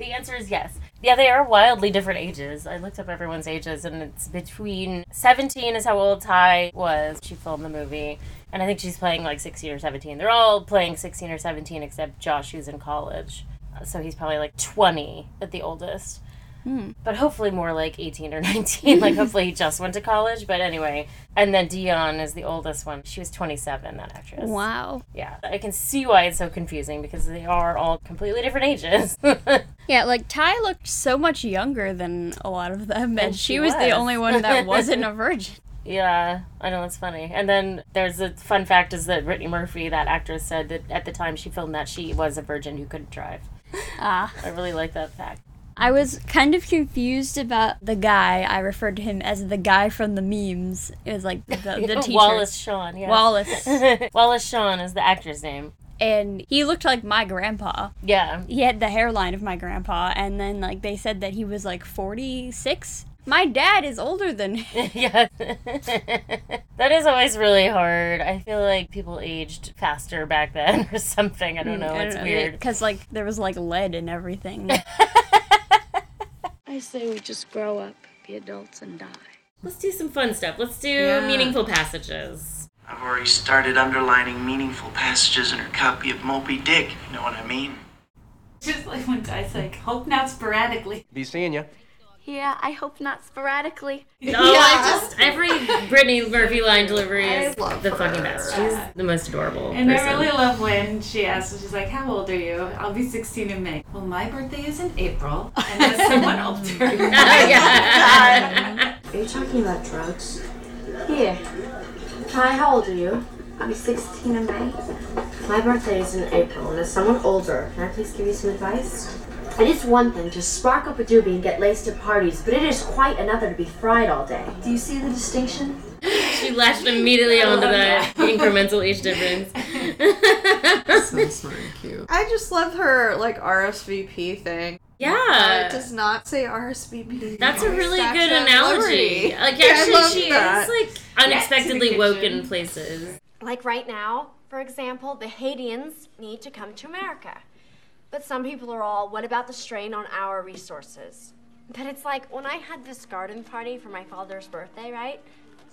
The answer is yes. Yeah, they are wildly different ages. I looked up everyone's ages, and it's between seventeen is how old Tai was. She filmed the movie, and I think she's playing like sixteen or seventeen. They're all playing sixteen or seventeen, except Josh, who's in college. So he's probably like twenty at the oldest. Mm. But hopefully more like eighteen or nineteen. Like, hopefully he just went to college. But anyway. And then Dion is the oldest one. She was twenty-seven, that actress. Wow. Yeah. I can see why it's so confusing, because they are all completely different ages. Yeah, like, Tai looked so much younger than a lot of them. And she, she was, was the only one that wasn't a virgin. Yeah, I know, that's funny. And then there's a fun fact is that Brittany Murphy, that actress, said that at the time she filmed that, she was a virgin who couldn't drive. Ah. I really like that fact. I was kind of confused about the guy. I referred to him as the guy from the memes. It was like the, the teacher. Wallace Shawn, yeah. Wallace. Wallace Shawn is the actor's name. And he looked like my grandpa. Yeah. He had the hairline of my grandpa. And then, like, they said that he was, like, forty-six. my dad is older than him. Yeah. That is always really hard. I feel like people aged faster back then or something. I don't know. I don't it's know. weird. Because, like, there was, like, lead in everything. I say we just grow up, be adults, and die. Let's do some fun stuff. Let's do yeah. meaningful passages. I've already started underlining meaningful passages in her copy of Moby Dick, if you know what I mean. Just like when Ty's like, hope not sporadically. Be seeing ya. Yeah, I hope not sporadically. No, yeah. I just, every Brittany Murphy line delivery is the her. fucking best. She's the most adorable And person. I really love when she asks, she's like, how old are you? I'll be sixteen in May. Well, my birthday is in April, and there's someone older. Are you talking about drugs? Yeah. Hi, how old are you? I'll be sixteen in May. My birthday is in April, and there's someone older. Can I please give you some advice? It is one thing to spark up a doobie and get laced at parties, but it is quite another to be fried all day. Do you see the distinction? She latched immediately onto that, that incremental age difference. So smart and cute. I just love her, like, R S V P thing. Yeah. It does not say R S V P. That's a really good analogy. Like, actually, yeah, I love she that. is, like, unexpectedly yeah, woke in places. Like, right now, for example, the Haitians need to come to America. But some people are all, what about the strain on our resources? But it's like, when I had this garden party for my father's birthday, right?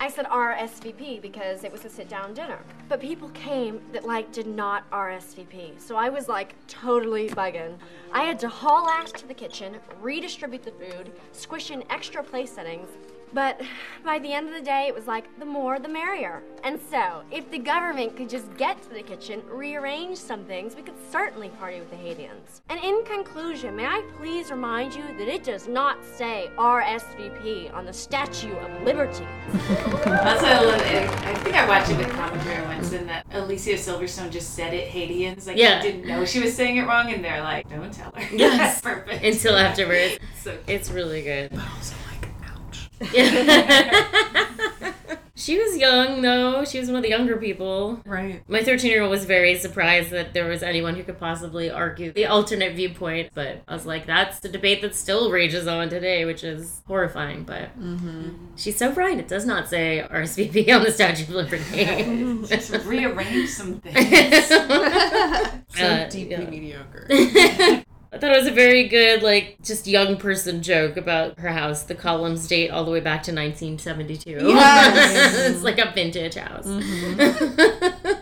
I said R S V P because it was a sit-down dinner. But people came that, like, did not R S V P. So I was, like, totally bugging. I had to haul ass to the kitchen, redistribute the food, squish in extra place settings. But by the end of the day, it was like, the more, the merrier. And so, if the government could just get to the kitchen, rearrange some things, we could certainly party with the Haitians. And in conclusion, may I please remind you that it does not say R S V P on the Statue of Liberty. Also, I love it. I think I watched a good commentary once in that Alicia Silverstone just said it, Haitians. Like, yeah. She didn't know she was saying it wrong, and they're like, don't tell her. Yes. That's perfect. Until afterwards. So it's really good. But also, she was young, though. She was one of the younger people. Right. My thirteen-year-old was very surprised that there was anyone who could possibly argue the alternate viewpoint. But I was like, that's the debate that still rages on today, which is horrifying. But mm-hmm. she's so right. It does not say R S V P on the Statue of Liberty. Just rearrange some things. So uh, deeply yeah. mediocre. I thought it was a very good, like, just young person joke about her house. The columns date all the way back to nineteen seventy-two. Yes! It's like a vintage house. Mm-hmm.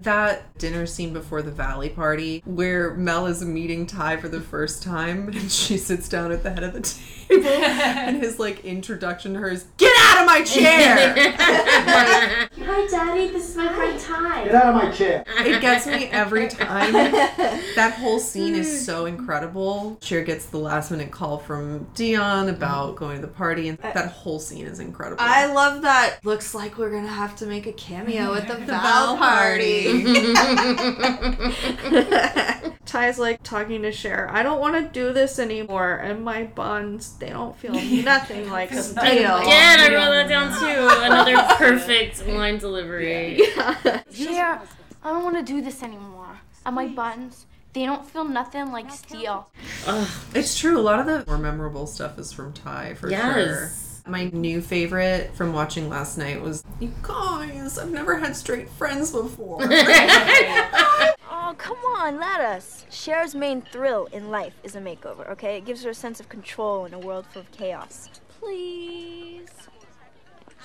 That dinner scene before the Valley party where Mel is meeting Tai for the first time and she sits down at the head of the table and his, like, introduction to her is, get out of my chair! Hi, Daddy, this is my friend Tai. Get out of my chair. It gets me every time. That whole scene is so incredible. Cher gets the last minute call from Dion about going to the party, and that whole scene is incredible. I love that. Looks like we're going to have to make a cameo at the, the Val party. Ty's like talking to Cher. I don't want to do this anymore, and my buns, they don't feel nothing like steel. Again, I wrote that down too. Another perfect line delivery. Yeah. Cher, I don't want to do this anymore, and my buns, they don't feel nothing like steel. Ugh. It's true. A lot of the more memorable stuff is from Tai for yes. sure. My new favorite from watching last night was, you guys, I've never had straight friends before. Oh, come on, let us. Cher's main thrill in life is a makeover, okay? It gives her a sense of control in a world full of chaos. Please.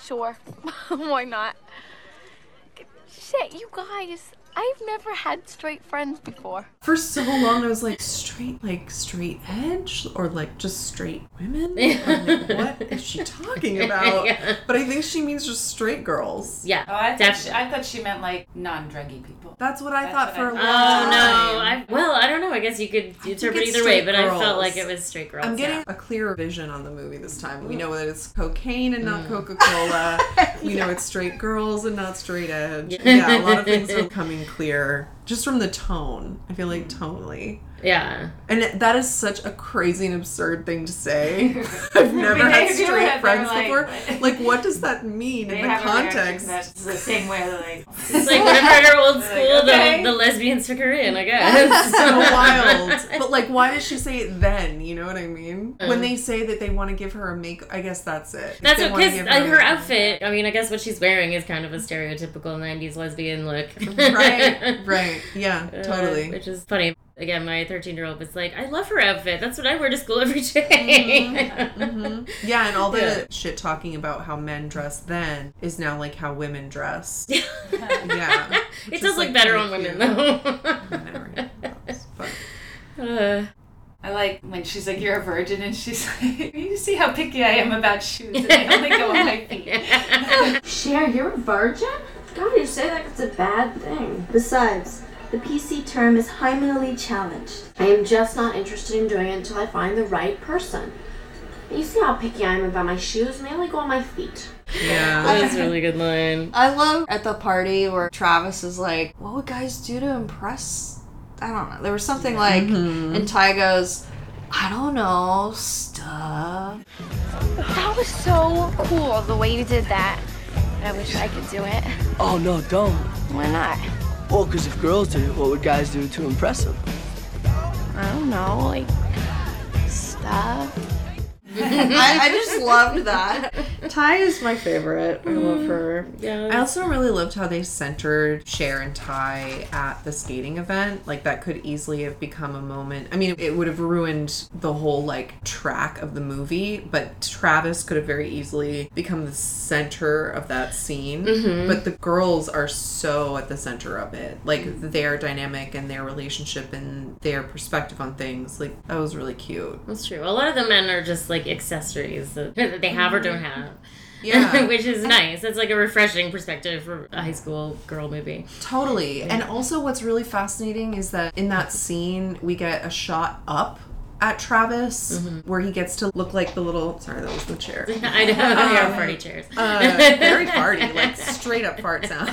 Sure. Why not? Shit, you guys, I've never had straight friends before. For so long, I was like, straight, like, straight edge? Or, like, just straight women? I'm like, what is she talking about? Yeah. But I think she means just straight girls. Yeah. Oh, I thought, she, I thought she meant, like, non-druggy people. That's what I That's thought what for I, a long oh, time. Oh, no. I, well, I don't know. I guess you could interpret either way, but girls. I felt like it was straight girls. I'm getting yeah. a clearer vision on the movie this time. We know that it's cocaine and not mm. Coca-Cola. We yeah. know it's straight girls and not straight edge. Yeah, yeah, a lot of things are coming clear Just from the tone. I feel like tonally. Yeah. And that is such a crazy and absurd thing to say. I've never had straight friends like, before. What? Like, what does that mean in the context? That's the same way they're like... It's like whenever old school, like, okay. the, the lesbians took her in, I guess. That's so wild. But, like, why does she say it then? You know what I mean? Um, when they say that they want to give her a make... I guess that's it. That's what... Because her, like, her outfit... I mean, I guess what she's wearing is kind of a stereotypical nineties lesbian look. Right, right. Yeah, totally. Uh, which is funny. Again, my thirteen-year-old was like, I love her outfit. That's what I wear to school every day. Mm-hmm. Mm-hmm. Yeah, and all the yeah. shit talking about how men dress then is now, like, how women dress. Yeah. yeah. It does look like, better on women, though. I but... uh, I like when she's like, you're a virgin, and she's like, you see how picky I am about shoes, and they only go on my feet. Cher, you're a virgin? God, you say like it's a bad thing. Besides... the P C term is hymenally challenged. I am just not interested in doing it until I find the right person. You see how picky I am about my shoes, and they only go on my feet. Yeah, that's a really good line. I love at the party where Travis is like, what would guys do to impress? I don't know. There was something like, mm-hmm. and Tai goes, I don't know, stuff. That was so cool, the way you did that. I wish I could do it. Oh, no, don't. Why not? Well, because if girls did it, what would guys do to impress them? I don't know, like, stuff. I, I just loved that. Tai is my favorite. I love her. Yeah. I also really loved how they centered Cher and Tai at the skating event. Like, that could easily have become a moment. I mean, it would have ruined the whole, like, track of the movie, but Travis could have very easily become the center of that scene. Mm-hmm. But the girls are so at the center of it. Like, their dynamic and their relationship and their perspective on things. Like, that was really cute. That's true. A lot of the men are just, like, accessories that they have or don't have. Yeah. Which is nice. It's like a refreshing perspective for a high school girl movie. Totally. Yeah. And also what's really fascinating is that in that scene, we get a shot up at Travis, mm-hmm. where he gets to look like the little... Sorry, that was the chair. I know. Um, they are farty chairs. uh, very farty. Like, straight up fart sound.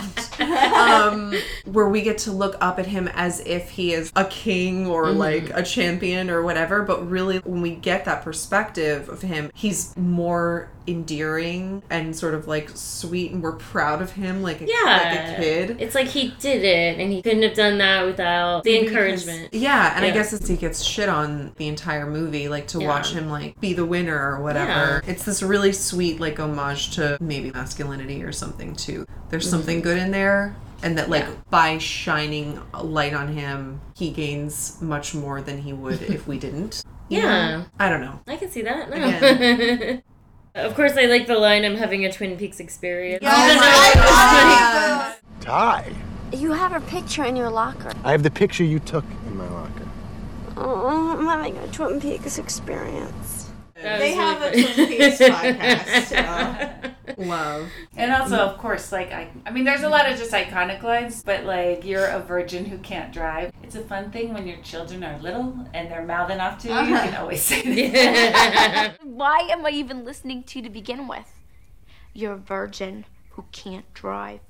Um, where we get to look up at him as if he is a king or, mm-hmm. like, a champion or whatever. But really, when we get that perspective of him, he's more... endearing and sort of like sweet, and we're proud of him, like a, yeah. like a kid. It's like he did it, and he couldn't have done that without the encouragement. Because, yeah, and yeah. I guess it's, he gets shit on the entire movie, like to yeah. watch him like be the winner or whatever. Yeah. It's this really sweet like homage to maybe masculinity or something too. There's mm-hmm. something good in there. And that, like, yeah. by shining a light on him, he gains much more than he would if we didn't. Yeah. Know? I don't know. I can see that. No. Again, of course, I like the line, I'm having a Twin Peaks experience. Yes. Oh my God. Tai. You have her picture in your locker. I have the picture you took in my locker. Oh, I'm having a Twin Peaks experience. They have really a Twin Peaks podcast. Yeah. Love. And also, of course, like, I I mean, there's a lot of just iconic lines, but, like, you're a virgin who can't drive. It's a fun thing when your children are little and they're mouthing off to you. Uh-huh. You can always say that. Why am I even listening to you to begin with? You're a virgin who can't drive.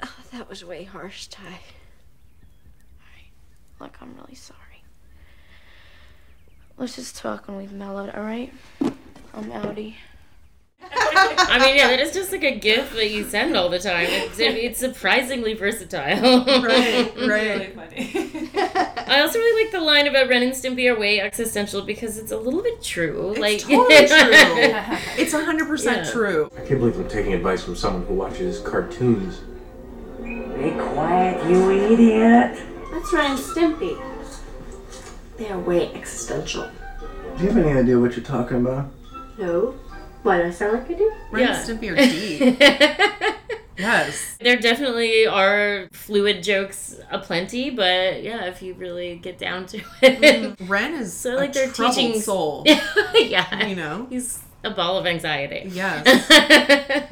Oh, that was way harsh, Tai. All right. Look, I'm really sorry. Let's just talk when we've mellowed, all right? I'm outie. I mean, yeah, that is just like a gift that you send all the time. It's, it's surprisingly versatile. Right, right. Funny. I also really like the line about Ren and Stimpy are way existential because it's a little bit true. It's like, totally true. It's one hundred percent yeah. true. I can't believe I'm taking advice from someone who watches cartoons. Be quiet, you idiot. That's Ren and Stimpy. They are way existential. Do you have any idea what you're talking about? No. Why do I sound like I do? Ren yeah. and Stimpy are deep. Yes. There definitely are fluid jokes aplenty, but yeah, if you really get down to it. Mm, Ren is so, like, a they're troubled teaching... soul. Yeah. You know? He's a ball of anxiety. Yes.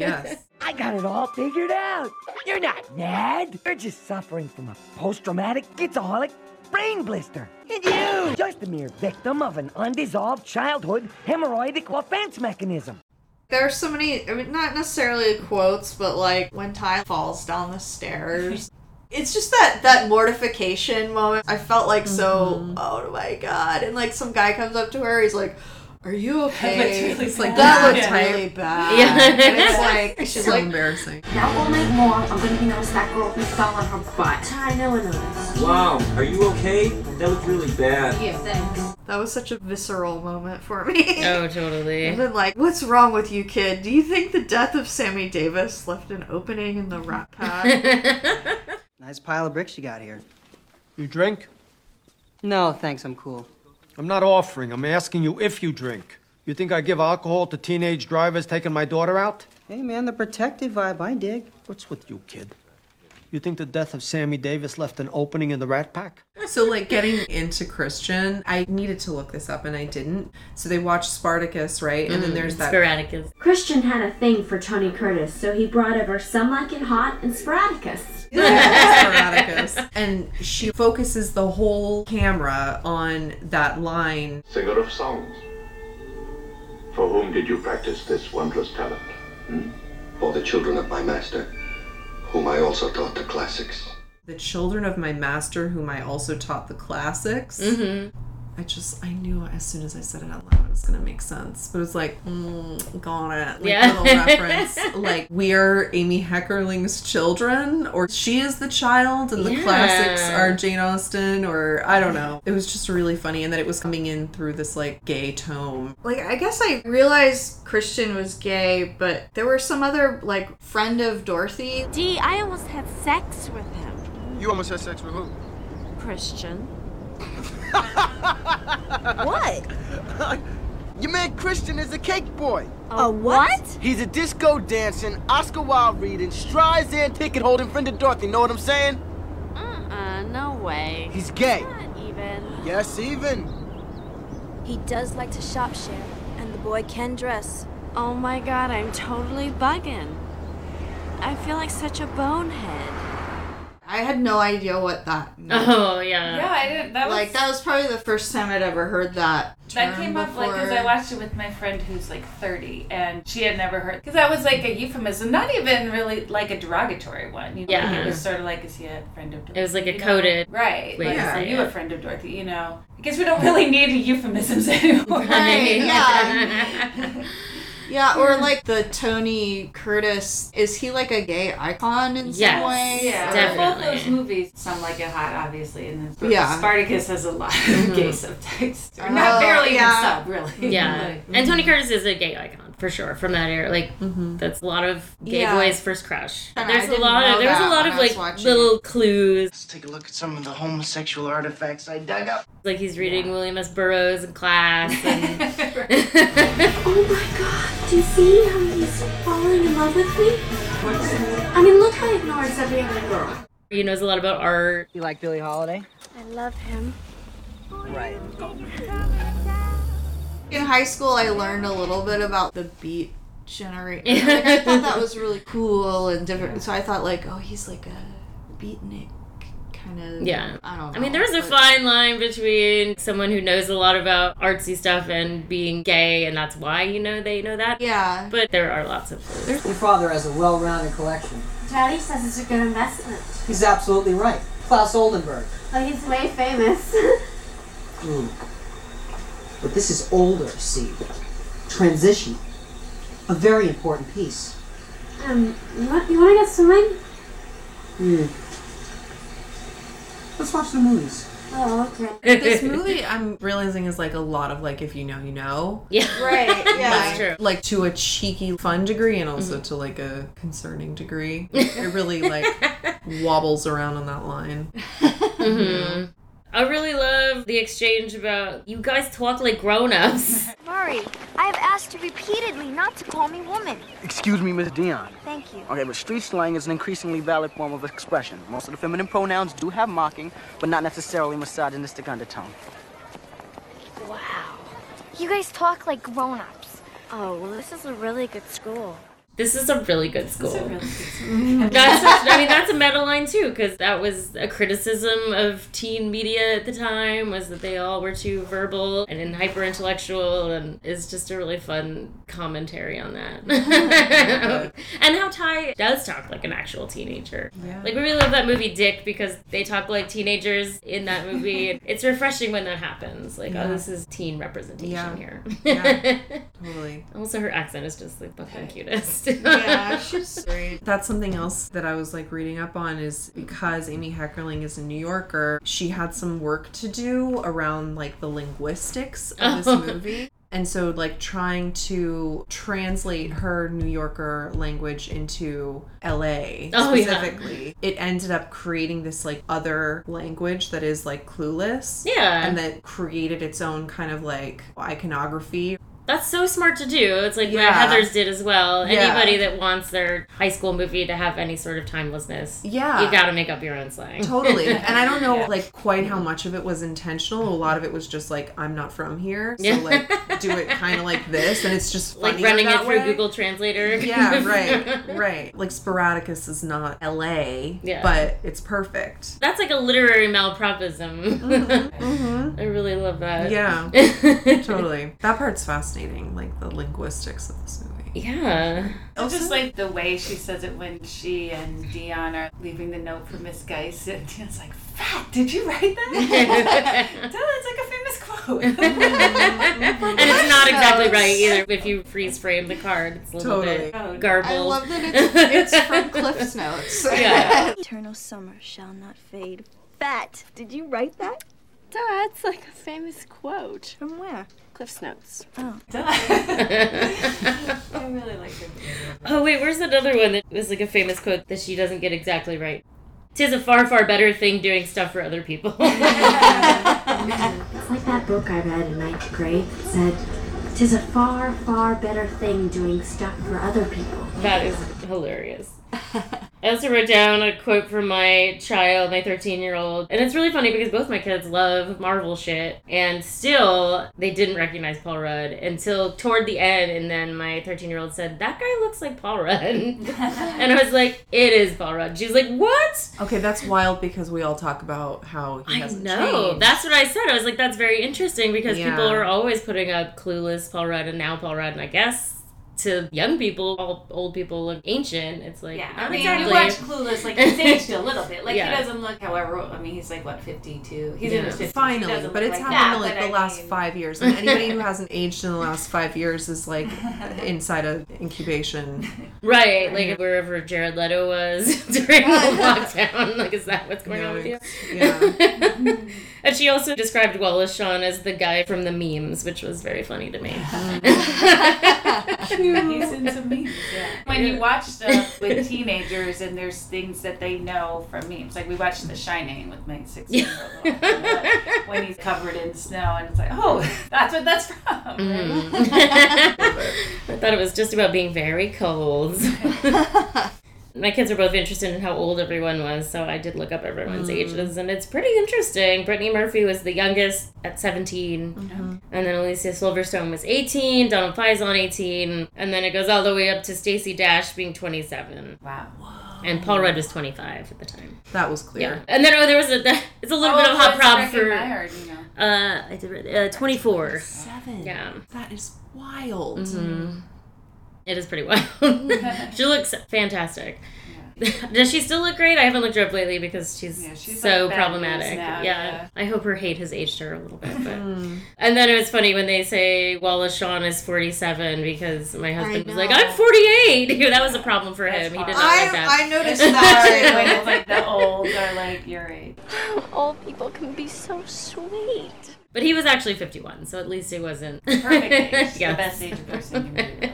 Yes. I got it all figured out. You're not mad. You're just suffering from a post-traumatic gizaholic brain blister. And you! Just the mere victim of an undissolved childhood hemorrhoidic offense mechanism. There are so many, I mean, not necessarily quotes, but like when Ty falls down the stairs. It's just that, that mortification moment. I felt like mm-hmm. so, oh my God. And like some guy comes up to her, he's like, are you okay? Really it's like, that looks yeah. really bad. Yeah. And it's like, she's so like, embarrassing. Now we'll make more. I'm going to be noticed that girl who fell on her butt. Ty, no one knows. Wow, are you okay? That looked really bad. Yeah, thanks. That was such a visceral moment for me. Oh, totally. And then like, what's wrong with you, kid? Do you think the death of Sammy Davis left an opening in the rock pad? Nice pile of bricks you got here. You drink? No, thanks, I'm cool. I'm not offering. I'm asking you if you drink. You think I give alcohol to teenage drivers taking my daughter out? Hey, man, the protective vibe, I dig. What's with you, kid? You think the death of Sammy Davis left an opening in the Rat Pack? So, like, getting into Christian, I needed to look this up, and I didn't. So they watched Spartacus, right? And mm, then there's that... Spartacus. Christian had a thing for Tony Curtis, so he brought over Some Like It Hot and Spartacus. Yeah, Spartacus. And she focuses the whole camera on that line. Singer of songs, for whom did you practice this wondrous talent? Hmm? For the children of my master, whom I also taught the classics. The children of my master, whom I also taught the classics. Mm-hmm. I just, I knew as soon as I said it out loud, it was going to make sense. But it was like, mm, got it. Like, yeah. Little reference. Like, we're Amy Heckerling's children, or she is the child, and the yeah. classics are Jane Austen, or I don't know. It was just really funny, and that it was coming in through this, like, gay tome. Like, I guess I realized Christian was gay, but there were some other, like, friend of Dorothy. Dee, I almost had sex with him. You almost had sex with who? Christian. What? Uh, your man Christian is a cake boy. A what? He's a disco dancing, Oscar Wilde reading, Streisand ticket holding friend of Dorothy. Know what I'm saying? Uh-uh, no way. He's gay. Not even. Yes, even. He does like to shop share, and the boy can dress. Oh my God, I'm totally bugging. I feel like such a bonehead. I had no idea what that meant. Oh, yeah. Yeah, I didn't. That was, like, that was probably the first time I'd ever heard that term That came up, before. like, because I watched it with my friend who's, like, thirty, and she had never heard. Because that was, like, a euphemism, not even really, like, a derogatory one. You know? Yeah. Like, it was sort of like, is he a friend of Dorothy? It was, like, a coded. Know? Right. Like, yeah. Are you a friend of Dorothy? You know? I guess we don't really need euphemisms anymore. Right, yeah. Yeah, or like the Tony Curtis, is he like a gay icon in yes, some ways? Yeah, definitely. Both those movies, Some Like It Hot, obviously, and then yeah. Spartacus has a lot of mm-hmm. gay subtext. Or not oh, barely yeah. even sub, really. Yeah, like, mm-hmm. and Tony Curtis is a gay icon, for sure, from that era. Like, mm-hmm. that's a lot of gay yeah. boys' first crush. And there's a lot of, there was a lot of, like, watching. little clues. Let's take a look at some of the homosexual artifacts I dug up. Like, he's reading yeah. William S. Burroughs in class. And... oh, my God. Do you see how he's falling in love with me? I mean, look how he ignores every other girl. He knows a lot about art. You like Billie Holiday? I love him. Right. In high school, I learned a little bit about the beat generation. Like, I thought that was really cool and different. So I thought, like, oh, he's like a beatnik. Kind of, yeah. I don't know. I mean, there's a fine line between someone who knows a lot about artsy stuff and being gay, and that's why, you know, they know that. Yeah. But there are lots of things. Your father has a well-rounded collection. Charlie says it's a good investment. He's absolutely right. Klaus Oldenburg. Oh, he's way famous. mm. But this is older, see. Transition. A very important piece. Um, you want, you want to get swimming? Hmm. Let's watch the movies. Oh, okay. This movie, I'm realizing, is like a lot of like, if you know, you know. Yeah. Right. Yeah. That's true. Like to a cheeky, fun degree and also mm-hmm. to like a concerning degree. It really like wobbles around on that line. Mm-hmm. I really love the exchange about, you guys talk like grown-ups. Murray, I have asked you repeatedly not to call me woman. Excuse me, Miss Dion. Thank you. Okay, but street slang is an increasingly valid form of expression. Most of the feminine pronouns do have mocking, but not necessarily misogynistic undertone. Wow. You guys talk like grown-ups. Oh, well, this is a really good school. This is a really good school. This is a really good school. That's a, I mean, that's a meta line, too, because that was a criticism of teen media at the time, was that they all were too verbal and hyper-intellectual, and it's just a really fun commentary on that. Yeah. And how Tai does talk like an actual teenager. Yeah. Like, we really love that movie, Dick, because they talk like teenagers in that movie. It's refreshing when that happens. Like, yeah. Oh, this is teen representation yeah. here. Yeah, totally. Also, her accent is just, like, the okay. cutest. Yeah, she's great. That's something else that I was like reading up on is because Amy Heckerling is a New Yorker, she had some work to do around like the linguistics of oh. this movie. And so like trying to translate her New Yorker language into L A oh, specifically, yeah. it ended up creating this like other language that is like Clueless. Yeah. And that created its own kind of like iconography. That's so smart to do. It's like yeah. what Heathers did as well. Yeah. Anybody that wants their high school movie to have any sort of timelessness, yeah. you gotta make up your own slang. Totally. And I don't know yeah. like quite how much of it was intentional. A lot of it was just like, I'm not from here, so yeah. like do it kind of like this, and it's just funny. Like running it through way. Google Translator. Yeah, right, right. Like Spartacus is not L A, yeah. but it's perfect. That's like a literary malpropism. Mm-hmm. Mm-hmm. I really love that. Yeah, totally. That part's fascinating. Like the linguistics of this movie. Yeah. Also, just like the way she says it when she and Dion are leaving the note for Miss Geis, and Dion's like, "Fat, did you write that?" Tell her it's like a famous quote. And it's not exactly right either. If you freeze frame the card, it's a little totally. bit garbled. I love that it's, it's from Cliff's notes. Yeah. Eternal summer shall not fade. Fat, did you write that? Duh, it's like a famous quote. From where? Cliff's notes. Oh. Duh. I really like it. Oh, wait, where's another one that was like a famous quote that she doesn't get exactly right? "'Tis a far, far better thing doing stuff for other people." It's like that book I read in ninth grade that said, "'Tis a far, far better thing doing stuff for other people." That is hilarious. I also wrote down a quote from my child, my thirteen-year-old. And it's really funny because both my kids love Marvel shit. And still, they didn't recognize Paul Rudd until toward the end. And then my thirteen-year-old said, "That guy looks like Paul Rudd." And I was like, "It is Paul Rudd." She's like, "What?" Okay, that's wild because we all talk about how he hasn't I know. Changed. That's what I said. I was like, that's very interesting because yeah. people are always putting up Clueless Paul Rudd and now Paul Rudd. And I guess... to young people, all old people look ancient. It's like, yeah, I mean, exactly. You watch Clueless, like, he's aged a little bit. Like, yeah. he doesn't look however old. I mean, he's like, what, fifty-two? He's yeah. in his fifties. Finally, but it's like happened in like the I last mean... five years. And anybody who hasn't aged in the last five years is like inside of incubation. Right, like wherever Jared Leto was during the lockdown. Like, is that what's going yeah, on with you? Yeah. And she also described Wallace Shawn as the guy from the memes, which was very funny to me. He's in some memes. Yeah. When you watch stuff with teenagers and there's things that they know from memes, like we watched The Shining with my sixteen-year-old when he's covered in snow, and it's like, oh, that's what that's from. Right? Mm. I thought it was just about being very cold. My kids are both interested in how old everyone was, so I did look up everyone's mm. ages, and it's pretty interesting. Brittany Murphy was the youngest at seventeen, mm-hmm. and then Alicia Silverstone was eighteen, Donald Faison eighteen, and then it goes all the way up to Stacey Dash being twenty-seven. Wow. Whoa. And Paul Rudd was twenty-five at the time. That was clear. Yeah. And then oh, there was a that, it's a little oh, bit of a hot problem for Byard, you know. uh I did uh, twenty-four. Seven. Yeah. That is wild. Mm-hmm. It is pretty wild. She looks fantastic. Yeah. Does she still look great? I haven't looked her up lately because she's, yeah, she's so like problematic. Now, yeah. yeah. I hope her hate has aged her a little bit. But. And then it was funny when they say Wallace Shawn is forty-seven because my husband was like, "I'm forty-eight." That was a problem for That's him. Hard. He did not I, like that. I noticed that. When it's like the old are like your age. Old people can be so sweet. But he was actually fifty-one, so at least it wasn't perfect age. Yeah. The best age person can be.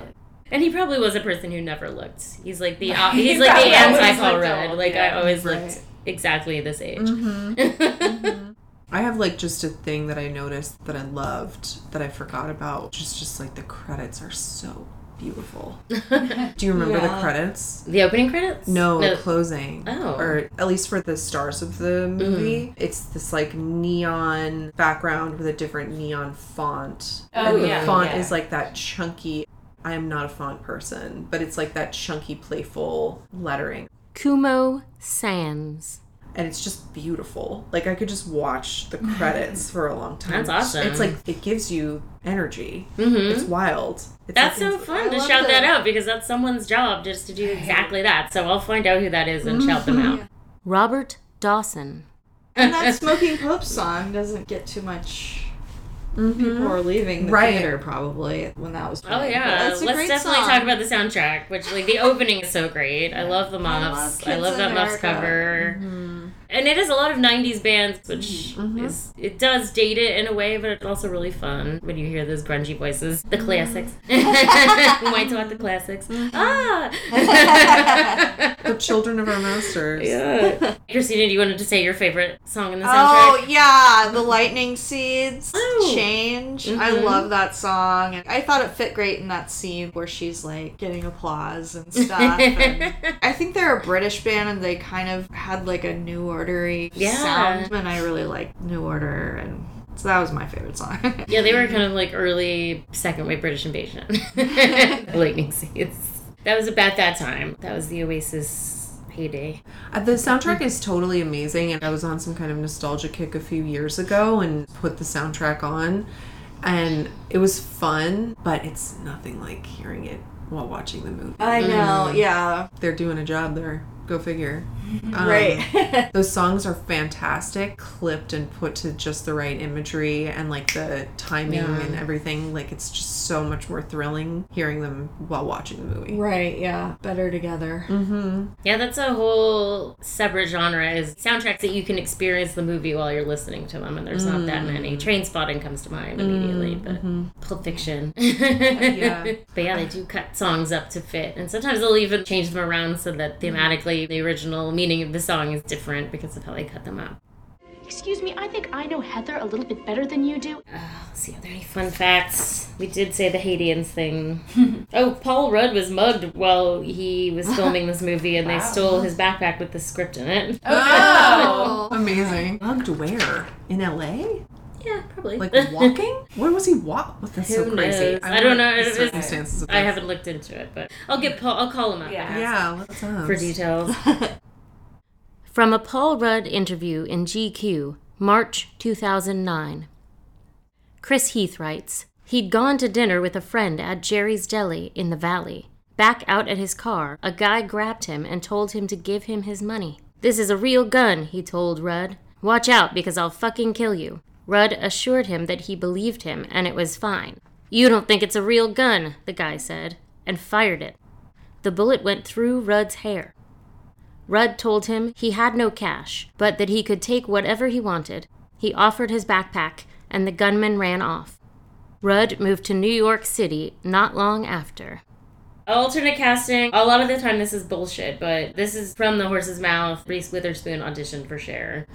And he probably was a person who never looked. He's like the uh, he's like the anti-Paul Rudd. Like yeah, I always right. looked exactly this age. Mm-hmm. mm-hmm. I have like just a thing that I noticed that I loved that I forgot about. Just just like the credits are so beautiful. Do you remember yeah. the credits? The opening credits? No, no, closing. Oh. Or at least for the stars of the movie, mm-hmm. it's this like neon background with a different neon font. Oh, and the yeah, font yeah. is like that chunky I am not a font person, but it's like that chunky, playful lettering. Kumo Sands. And it's just beautiful. Like, I could just watch the credits for a long time. That's awesome. It's like, it gives you energy. Mm-hmm. It's wild. It's that's like, so fun to shout that out, because that's someone's job just to do exactly that. So I'll find out who that is and mm-hmm. shout them out. Robert Dawson. And that Smoking Pope song doesn't get too much... Mm-hmm. People were leaving the right. theater probably when that was playing. Oh yeah, let's definitely song. talk about the soundtrack, which like the opening is so great. I love the Muffs. I love, I love that Muffs cover. Mm-hmm. And it is a lot of nineties bands, which mm-hmm. is, it does date it in a way, but it's also really fun when you hear those grungy voices. The classics. Mm-hmm. We might talk the classics. Mm-hmm. Ah! The Children of Our Masters. Yeah. Christina, do you want to say your favorite song in the soundtrack? Oh, yeah. The Lightning Seeds. Oh. Change. Mm-hmm. I love that song. And I thought it fit great in that scene where she's, like, getting applause and stuff. And I think they're a British band, and they kind of had, like, a newer Yeah. sound, and I really like New Order, and so that was my favorite song. Yeah, they were kind of like early second wave British invasion. Lightning Seeds. That was about that time. That was the Oasis heyday. Uh, the soundtrack is totally amazing, and I was on some kind of nostalgia kick a few years ago and put the soundtrack on, and it was fun, but it's nothing like hearing it while watching the movie. I know, mm. yeah. They're doing a job there. Go figure. Um, right. Those songs are fantastic, clipped and put to just the right imagery and like the timing yeah. and everything. Like, it's just so much more thrilling hearing them while watching the movie. Right, yeah. Better together. Mm-hmm. Yeah, that's a whole separate genre, is soundtracks that you can experience the movie while you're listening to them, and there's mm. not that many. Trainspotting comes to mind immediately, mm-hmm. but mm-hmm. Pulp Fiction. yeah. But yeah, they do cut songs up to fit, and sometimes they'll even change them around so that thematically the original meaning of the song is different because of how they cut them up. Excuse me, I think I know Heather a little bit better than you do. Uh, let's see, are there any fun facts? We did say the Haitians thing. Oh, Paul Rudd was mugged while he was filming this movie, and wow. they stole his backpack with the script in it. Oh! Amazing. Mugged where? In L A? Yeah, probably. Like, walking? Where was he walking? That's so crazy. I, I don't know. It circumstances I haven't looked into it, but I'll get Paul. I'll call him up. Yeah, yeah what's up? For details. From a Paul Rudd interview in G Q, March two thousand nine. Chris Heath writes, he'd gone to dinner with a friend at Jerry's Deli in the Valley. Back out at his car, a guy grabbed him and told him to give him his money. This is a real gun, he told Rudd. Watch out, because I'll fucking kill you. Rudd assured him that he believed him and it was fine. You don't think it's a real gun, the guy said, and fired it. The bullet went through Rudd's hair. Rudd told him he had no cash, but that he could take whatever he wanted. He offered his backpack, and the gunman ran off. Rudd moved to New York City not long after. Alternate casting. A lot of the time this is bullshit, but this is from the horse's mouth. Reese Witherspoon auditioned for Cher.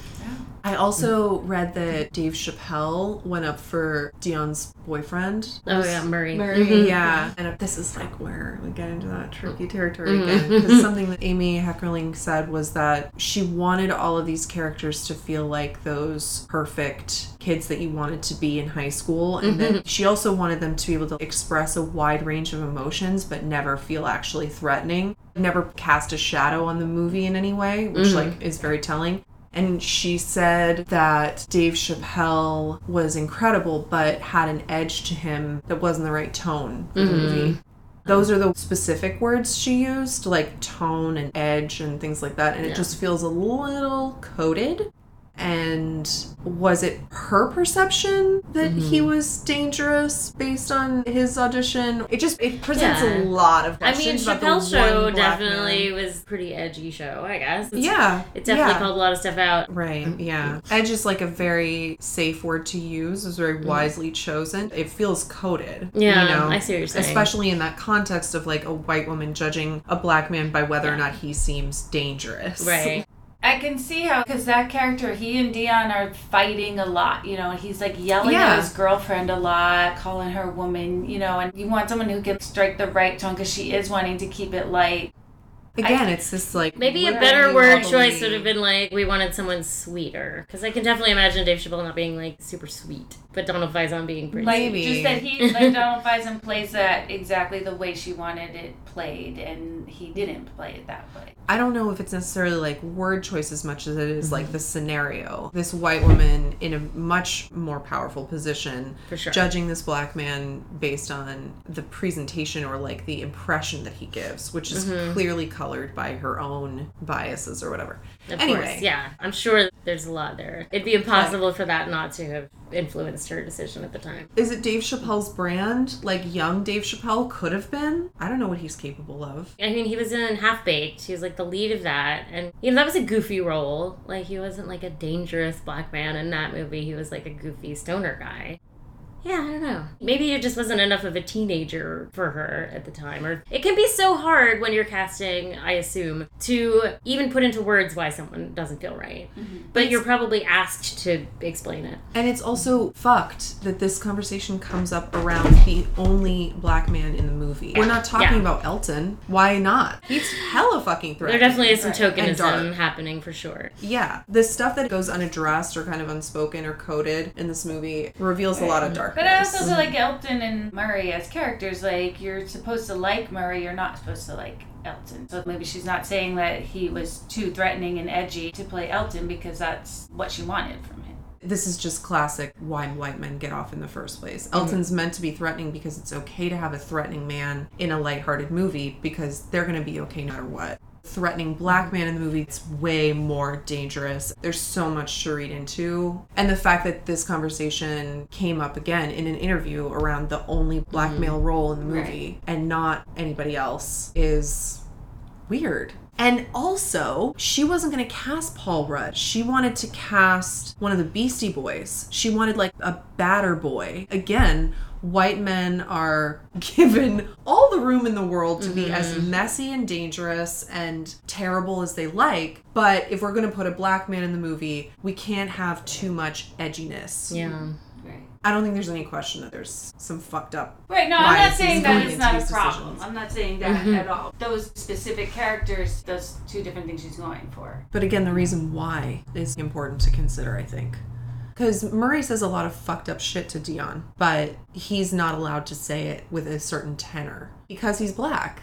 I also read that Dave Chappelle went up for Dion's boyfriend. Oh, yeah, Murray. Murray, mm-hmm. yeah. And this is like where we get into that tricky territory mm-hmm. again. Because something that Amy Heckerling said was that she wanted all of these characters to feel like those perfect kids that you wanted to be in high school. And mm-hmm. then she also wanted them to be able to express a wide range of emotions, but never feel actually threatening. Never cast a shadow on the movie in any way, which mm-hmm. like is very telling. And she said that Dave Chappelle was incredible, but had an edge to him that wasn't the right tone for mm-hmm. the movie. Those are the specific words she used, like tone and edge and things like that. And yeah. it just feels a little coded. And was it her perception that mm-hmm. he was dangerous based on his audition? It just, it presents yeah. a lot of questions. I mean, Chappelle's show definitely man. was pretty edgy show, I guess. It's, yeah. It definitely yeah. called a lot of stuff out. Right, yeah. Edge is like a very safe word to use. It was very wisely chosen. It feels coded. Yeah, you know? I see what you're saying. Especially in that context of like a white woman judging a black man by whether yeah. or not he seems dangerous. Right. I can see how, because that character, he and Dion are fighting a lot, you know, and he's like yelling yeah. at his girlfriend a lot, calling her a woman, you know, and you want someone who can strike the right tone, because she is wanting to keep it light. Again, I, it's just like... Maybe a better word choice would have been like, we wanted someone sweeter. Because I can definitely imagine Dave Chappelle not being like super sweet. But Donald Faison being British. Like, just that he, like, Donald Faison plays that exactly the way she wanted it played, and he didn't play it that way. I don't know if it's necessarily, like, word choice as much as it is, mm-hmm. like, the scenario. This white woman in a much more powerful position, for sure, judging this black man based on the presentation or, like, the impression that he gives, which is mm-hmm. clearly colored by her own biases or whatever. Of anyway. Course, yeah. I'm sure there's a lot there. It'd be impossible but, for that not to have influenced her decision at the time. Is it Dave Chappelle's brand? Like, young Dave Chappelle could have been? I don't know what he's capable of. I mean, he was in Half-Baked. He was, like, the lead of that. And, you know, that was a goofy role. Like, he wasn't, like, a dangerous black man in that movie. He was, like, a goofy stoner guy. Yeah, I don't know. Maybe it just wasn't enough of a teenager for her at the time. Or it can be so hard when you're casting, I assume, to even put into words why someone doesn't feel right. Mm-hmm. But it's, you're probably asked to explain it. And it's also fucked that this conversation comes up around the only black man in the movie. We're not talking yeah. about Elton. Why not? He's hella fucking threatening. There definitely is some tokenism happening for sure. Yeah. The stuff that goes unaddressed or kind of unspoken or coded in this movie reveals right. a lot of dark. But I also feel like Elton and Murray as characters, like, you're supposed to like Murray, you're not supposed to like Elton. So maybe she's not saying that he was too threatening and edgy to play Elton because that's what she wanted from him. This is just classic why white men get off in the first place. Elton's meant to be threatening because it's okay to have a threatening man in a lighthearted movie because they're going to be okay no matter what. Threatening black man in the movie, it's way more dangerous. There's so much to read into. And the fact that this conversation came up again in an interview around the only black mm-hmm. male role in the movie right. and not anybody else is weird. And also, she wasn't going to cast Paul Rudd. She wanted to cast one of the Beastie Boys. She wanted, like, a batter boy. Again, white men are given all the room in the world to mm-hmm. be as messy and dangerous and terrible as they like, but if we're going to put a black man in the movie, we can't have too much edginess. Yeah. Right. I don't think there's any question that there's some fucked up... Right, no, I'm not saying that it's not a problem. Decisions. I'm not saying that mm-hmm. at all. Those specific characters, those two different things she's going for. But again, the reason why is important to consider, I think. Because Murray says a lot of fucked up shit to Dion, but he's not allowed to say it with a certain tenor because he's black.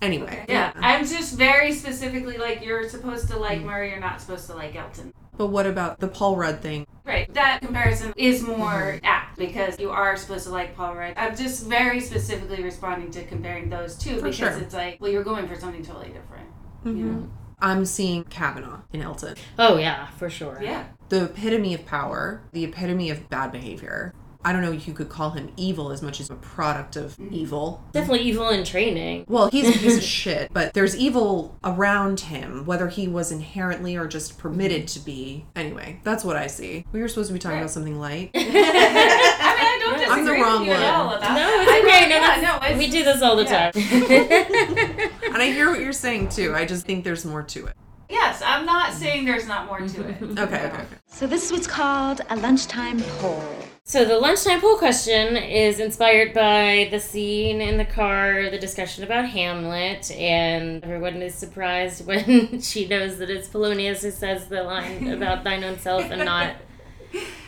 Anyway. Yeah. yeah. I'm just very specifically like, you're supposed to like mm. Murray, you're not supposed to like Elton. But what about the Paul Rudd thing? Right. That comparison is more apt because you are supposed to like Paul Rudd. I'm just very specifically responding to comparing those two for because sure. it's like, well, you're going for something totally different. Mm-hmm. You know? I'm seeing Kavanaugh in Elton. Oh, yeah, for sure. Yeah. The epitome of power, the epitome of bad behavior. I don't know if you could call him evil as much as a product of evil. Definitely evil in training. Well, he's a piece of shit, but there's evil around him, whether he was inherently or just permitted to be. Anyway, that's what I see. We were supposed to be talking right. about something light. I mean, I don't disagree I'm the wrong with you one. At all about No, it's okay. No, yeah, no, it's, we do this all the yeah. time. And I hear what you're saying, too. I just think there's more to it. Yes, I'm not saying there's not more to it. okay, okay, okay. So this is what's called a lunchtime poll. So the lunchtime poll question is inspired by the scene in the car, the discussion about Hamlet, and everyone is surprised when she knows that it's Polonius who says the line about thine own self and not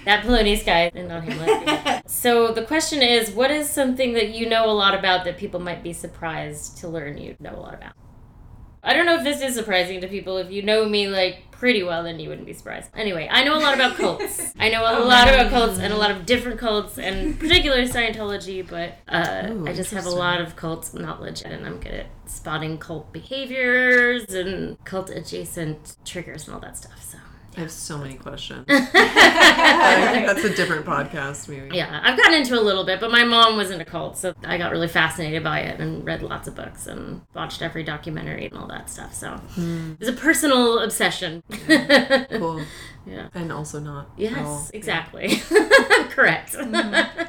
that Polonius guy and not Hamlet. So the question is, what is something that you know a lot about that people might be surprised to learn you know a lot about? I don't know if this is surprising to people. If you know me, like, pretty well, then you wouldn't be surprised. Anyway, I know a lot about cults. I know a oh lot about cults and a lot of different cults and particular Scientology, but uh, Ooh, I just have a lot of cult knowledge and I'm good at spotting cult behaviors and cult-adjacent triggers and all that stuff, so. I have so many questions. I think that's a different podcast, maybe. Yeah, I've gotten into a little bit, but my mom was into cults, so I got really fascinated by it and read lots of books and watched every documentary and all that stuff. So mm. it's a personal obsession. Yeah. Cool. Yeah. And also not. Yes, exactly. Yeah. Correct. Mm-hmm.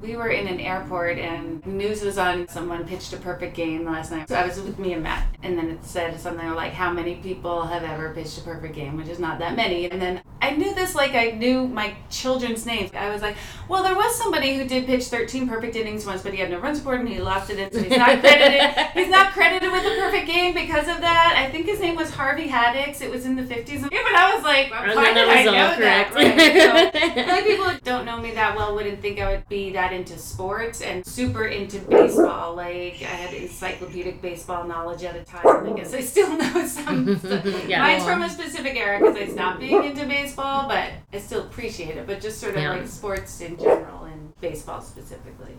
We were in an airport and news was on. Someone pitched a perfect game last night. So I was with me and Matt. And then it said something like, how many people have ever pitched a perfect game, which is not that many. And then I knew this like I knew my children's names. I was like, well, there was somebody who did pitch thirteen perfect innings once, but he had no runs scored and he lost it in, so he's not credited. He's not credited with the perfect game because of that. I think his name was Harvey Haddix. It was in the fifties. Even I was like, why did I know correct. that? Right? So, I feel like people who don't know me that well wouldn't think I would be that into sports and super into baseball. Like, I had encyclopedic baseball knowledge at a time. I guess I still know some stuff. Yeah. Mine's from a specific era because I stopped being into baseball, but I still appreciate it. But just sort of yeah. like sports in general and baseball specifically.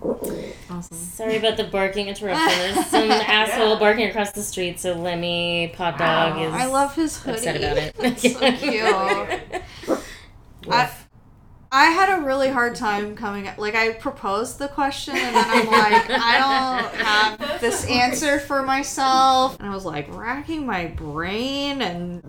Awesome. Sorry about the barking interrupters. Some asshole yeah. barking across the street, so Lemmy, Pot Dog, wow. is I love his hoodie. Upset about it. That's so cute. I, I had a really hard time coming up. Like, I proposed the question, and then I'm like, I don't have this answer for myself. And I was, like, racking my brain, and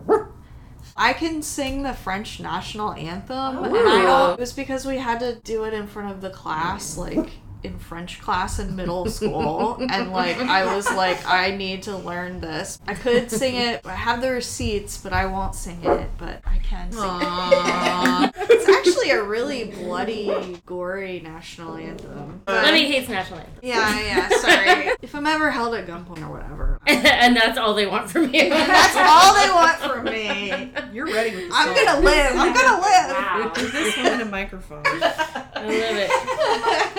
I can sing the French national anthem. Ooh. And I don't. It was because we had to do it in front of the class, like, in French class in middle school. And, like, I was like, I need to learn this. I could sing it. I have the receipts, but I won't sing it. But I can sing Aww. it. It's actually a really bloody, gory national anthem. But, Lemmy hates national anthem. Yeah, yeah, sorry. If I'm ever held at gunpoint or whatever. And that's all they want from you. That's all they want from me. You're ready with this. I'm going to live. I'm going to live. Wow. Is this one a microphone? I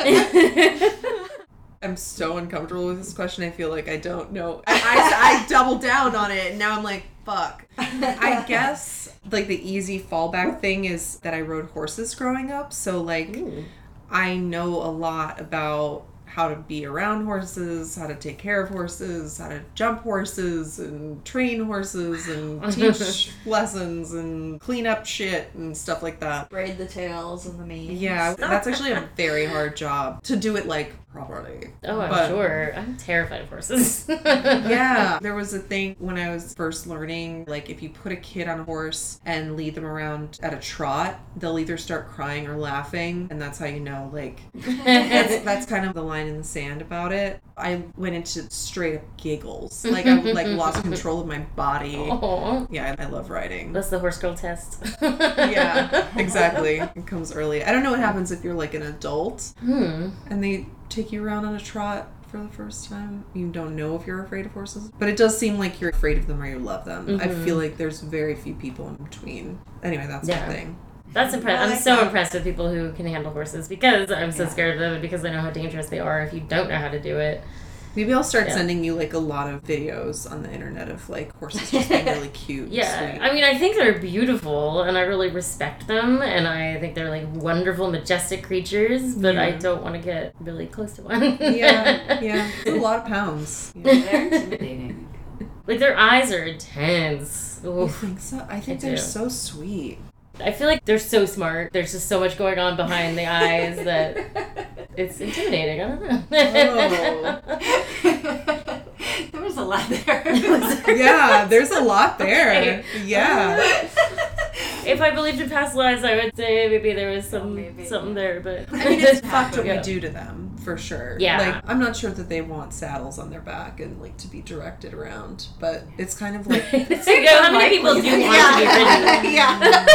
love it. I'm so uncomfortable with this question. I feel like I don't know. I, I, I doubled down on it, and now I'm like, fuck. I guess, like, the easy fallback thing is that I rode horses growing up. So, like, Ooh. I know a lot about how to be around horses, how to take care of horses, how to jump horses, and train horses, and teach lessons, and clean up shit, and stuff like that. Braid the tails and the manes. Yeah, that's actually a very hard job to do it, like, properly. Oh, I'm but, sure. I'm terrified of horses. Yeah. There was a thing when I was first learning, like, if you put a kid on a horse and lead them around at a trot, they'll either start crying or laughing, and that's how you know, like, that's, that's kind of the line in the sand about it. I went into straight up giggles. Like, I like lost control of my body. Aww. Yeah, I love riding. That's the horse girl test. Yeah, exactly. It comes early. I don't know what happens if you're like an adult hmm. and they take you around on a trot for the first time. You don't know if you're afraid of horses, but it does seem like you're afraid of them or you love them. Mm-hmm. I feel like there's very few people in between. Anyway, that's yeah. my thing. That's impressive. I'm like so that. impressed with people who can handle horses because I'm so yeah. scared of them because I know how dangerous they are if you don't know how to do it. Maybe I'll start yeah. sending you, like, a lot of videos on the internet of, like, horses just being really cute. Yeah. Sweet. I mean, I think they're beautiful, and I really respect them, and I think they're, like, wonderful, majestic creatures, but yeah. I don't want to get really close to one. Yeah, yeah. It's a lot of pounds. Yeah, they're intimidating. Like, their eyes are intense. Ooh. I think so. I think I they're do. so sweet. I feel like they're so smart. There's just so much going on behind the eyes that it's intimidating. I don't know. Oh. There was a lot there. Yeah, there's a lot there. Okay. Yeah. If I believed in past lives, I would say maybe there was some maybe. something there. But I mean, it's fucked what we do to them, for sure. Yeah. Like, I'm not sure that they want saddles on their back and, like, to be directed around, but it's kind of like... So you know, how many people do want yeah. to be ridden? Yeah.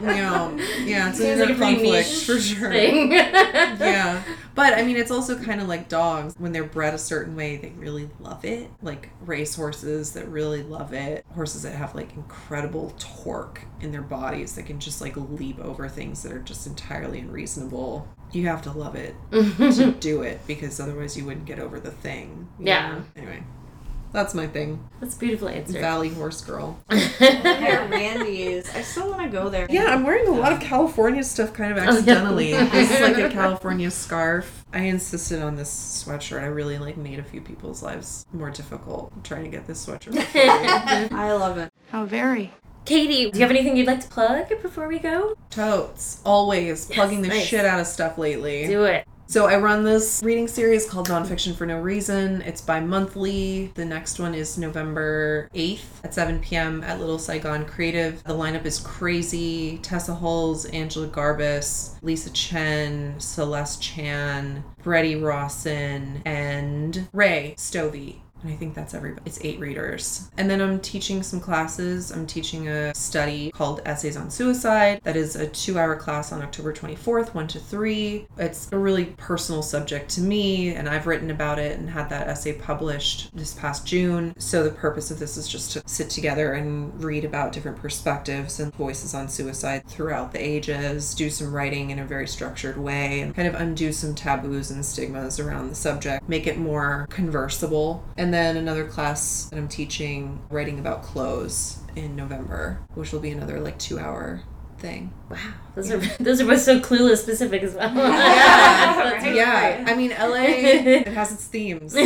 No, no. Yeah, it's another like conflict, for sure. Thing. Yeah. But, I mean, it's also kind of like dogs. When they're bred a certain way, they really love it. Like, race horses that really love it. Horses that have, like, incredible torque in their bodies that can just, like, leap over things that are just entirely unreasonable. You have to love it to do it, because otherwise you wouldn't get over the thing. Yeah. Know? Anyway. That's my thing. That's a beautiful answer. Valley horse girl. Yeah, Randy's. I still want to go there. Yeah, I'm wearing a lot of California stuff kind of accidentally. This is like a California scarf. I insisted on this sweatshirt. I really like made a few people's lives more difficult trying to get this sweatshirt. I love it. How very. Katie, do you have anything you'd like to plug before we go? Totes. Always. Yes, plugging the nice. shit out of stuff lately. Do it. So I run this reading series called Nonfiction for No Reason. It's bi-monthly. The next one is November eighth at seven p.m. at Little Saigon Creative. The lineup is crazy. Tessa Hulls, Angela Garbus, Lisa Chen, Celeste Chan, Brady Rawson, and Ray Stovey. And I think that's everybody. It's eight readers. And then I'm teaching some classes. I'm teaching a study called Essays on Suicide. That is a two-hour class on October twenty-fourth, one to three. It's a really personal subject to me, and I've written about it and had that essay published this past June. So the purpose of this is just to sit together and read about different perspectives and voices on suicide throughout the ages, do some writing in a very structured way, and kind of undo some taboos and stigmas around the subject, make it more conversable. And And then another class that I'm teaching, writing about clothes, in November, which will be another like two hour thing. Wow, those yeah. are those are both so Clueless specific as well. Yeah, right? yeah. I mean, L A, it has its themes. Do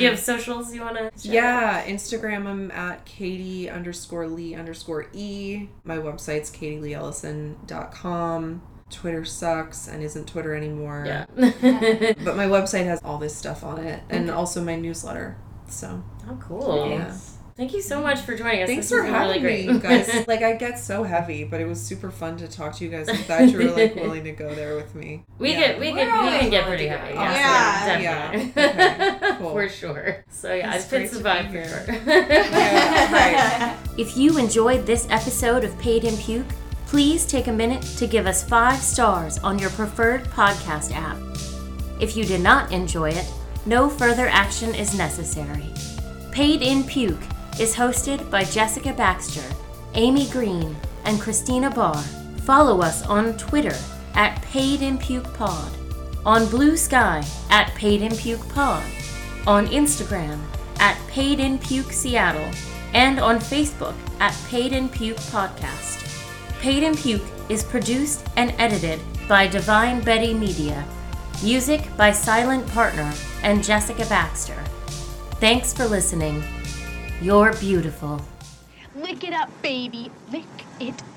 you have socials you want to? Yeah, out? Instagram. I'm at Katie underscore Lee underscore E. My website's katie lee ellison dot com. Twitter sucks and isn't Twitter anymore. Yeah. But my website has all this stuff on it, and also my newsletter. So. Oh, cool. Yeah. Thank you so much for joining us. Thanks this for having really me, you guys. Like, I get so heavy, but it was super fun to talk to you guys. I'm glad you were like willing to go there with me. We yeah. get, we get, we can get pretty heavy. Awesome. Yeah, yeah, yeah. Okay, cool. For sure. So yeah, it's fits the vibe for sure. Yeah, right. If you enjoyed this episode of Paid in Puke, please take a minute to give us five stars on your preferred podcast app. If you did not enjoy it, no further action is necessary. Paid in Puke is hosted by Jessica Baxter, Amy Green, and Christina Barr. Follow us on Twitter at Paid in Puke Pod, on Blue Sky at Paid in Puke Pod, on Instagram at Paid in Puke Seattle, and on Facebook at Paid in Puke Podcast. Paid in Puke is produced and edited by Divine Betty Media. Music by Silent Partner and Jessica Baxter. Thanks for listening. You're beautiful. Lick it up, baby. Lick it up.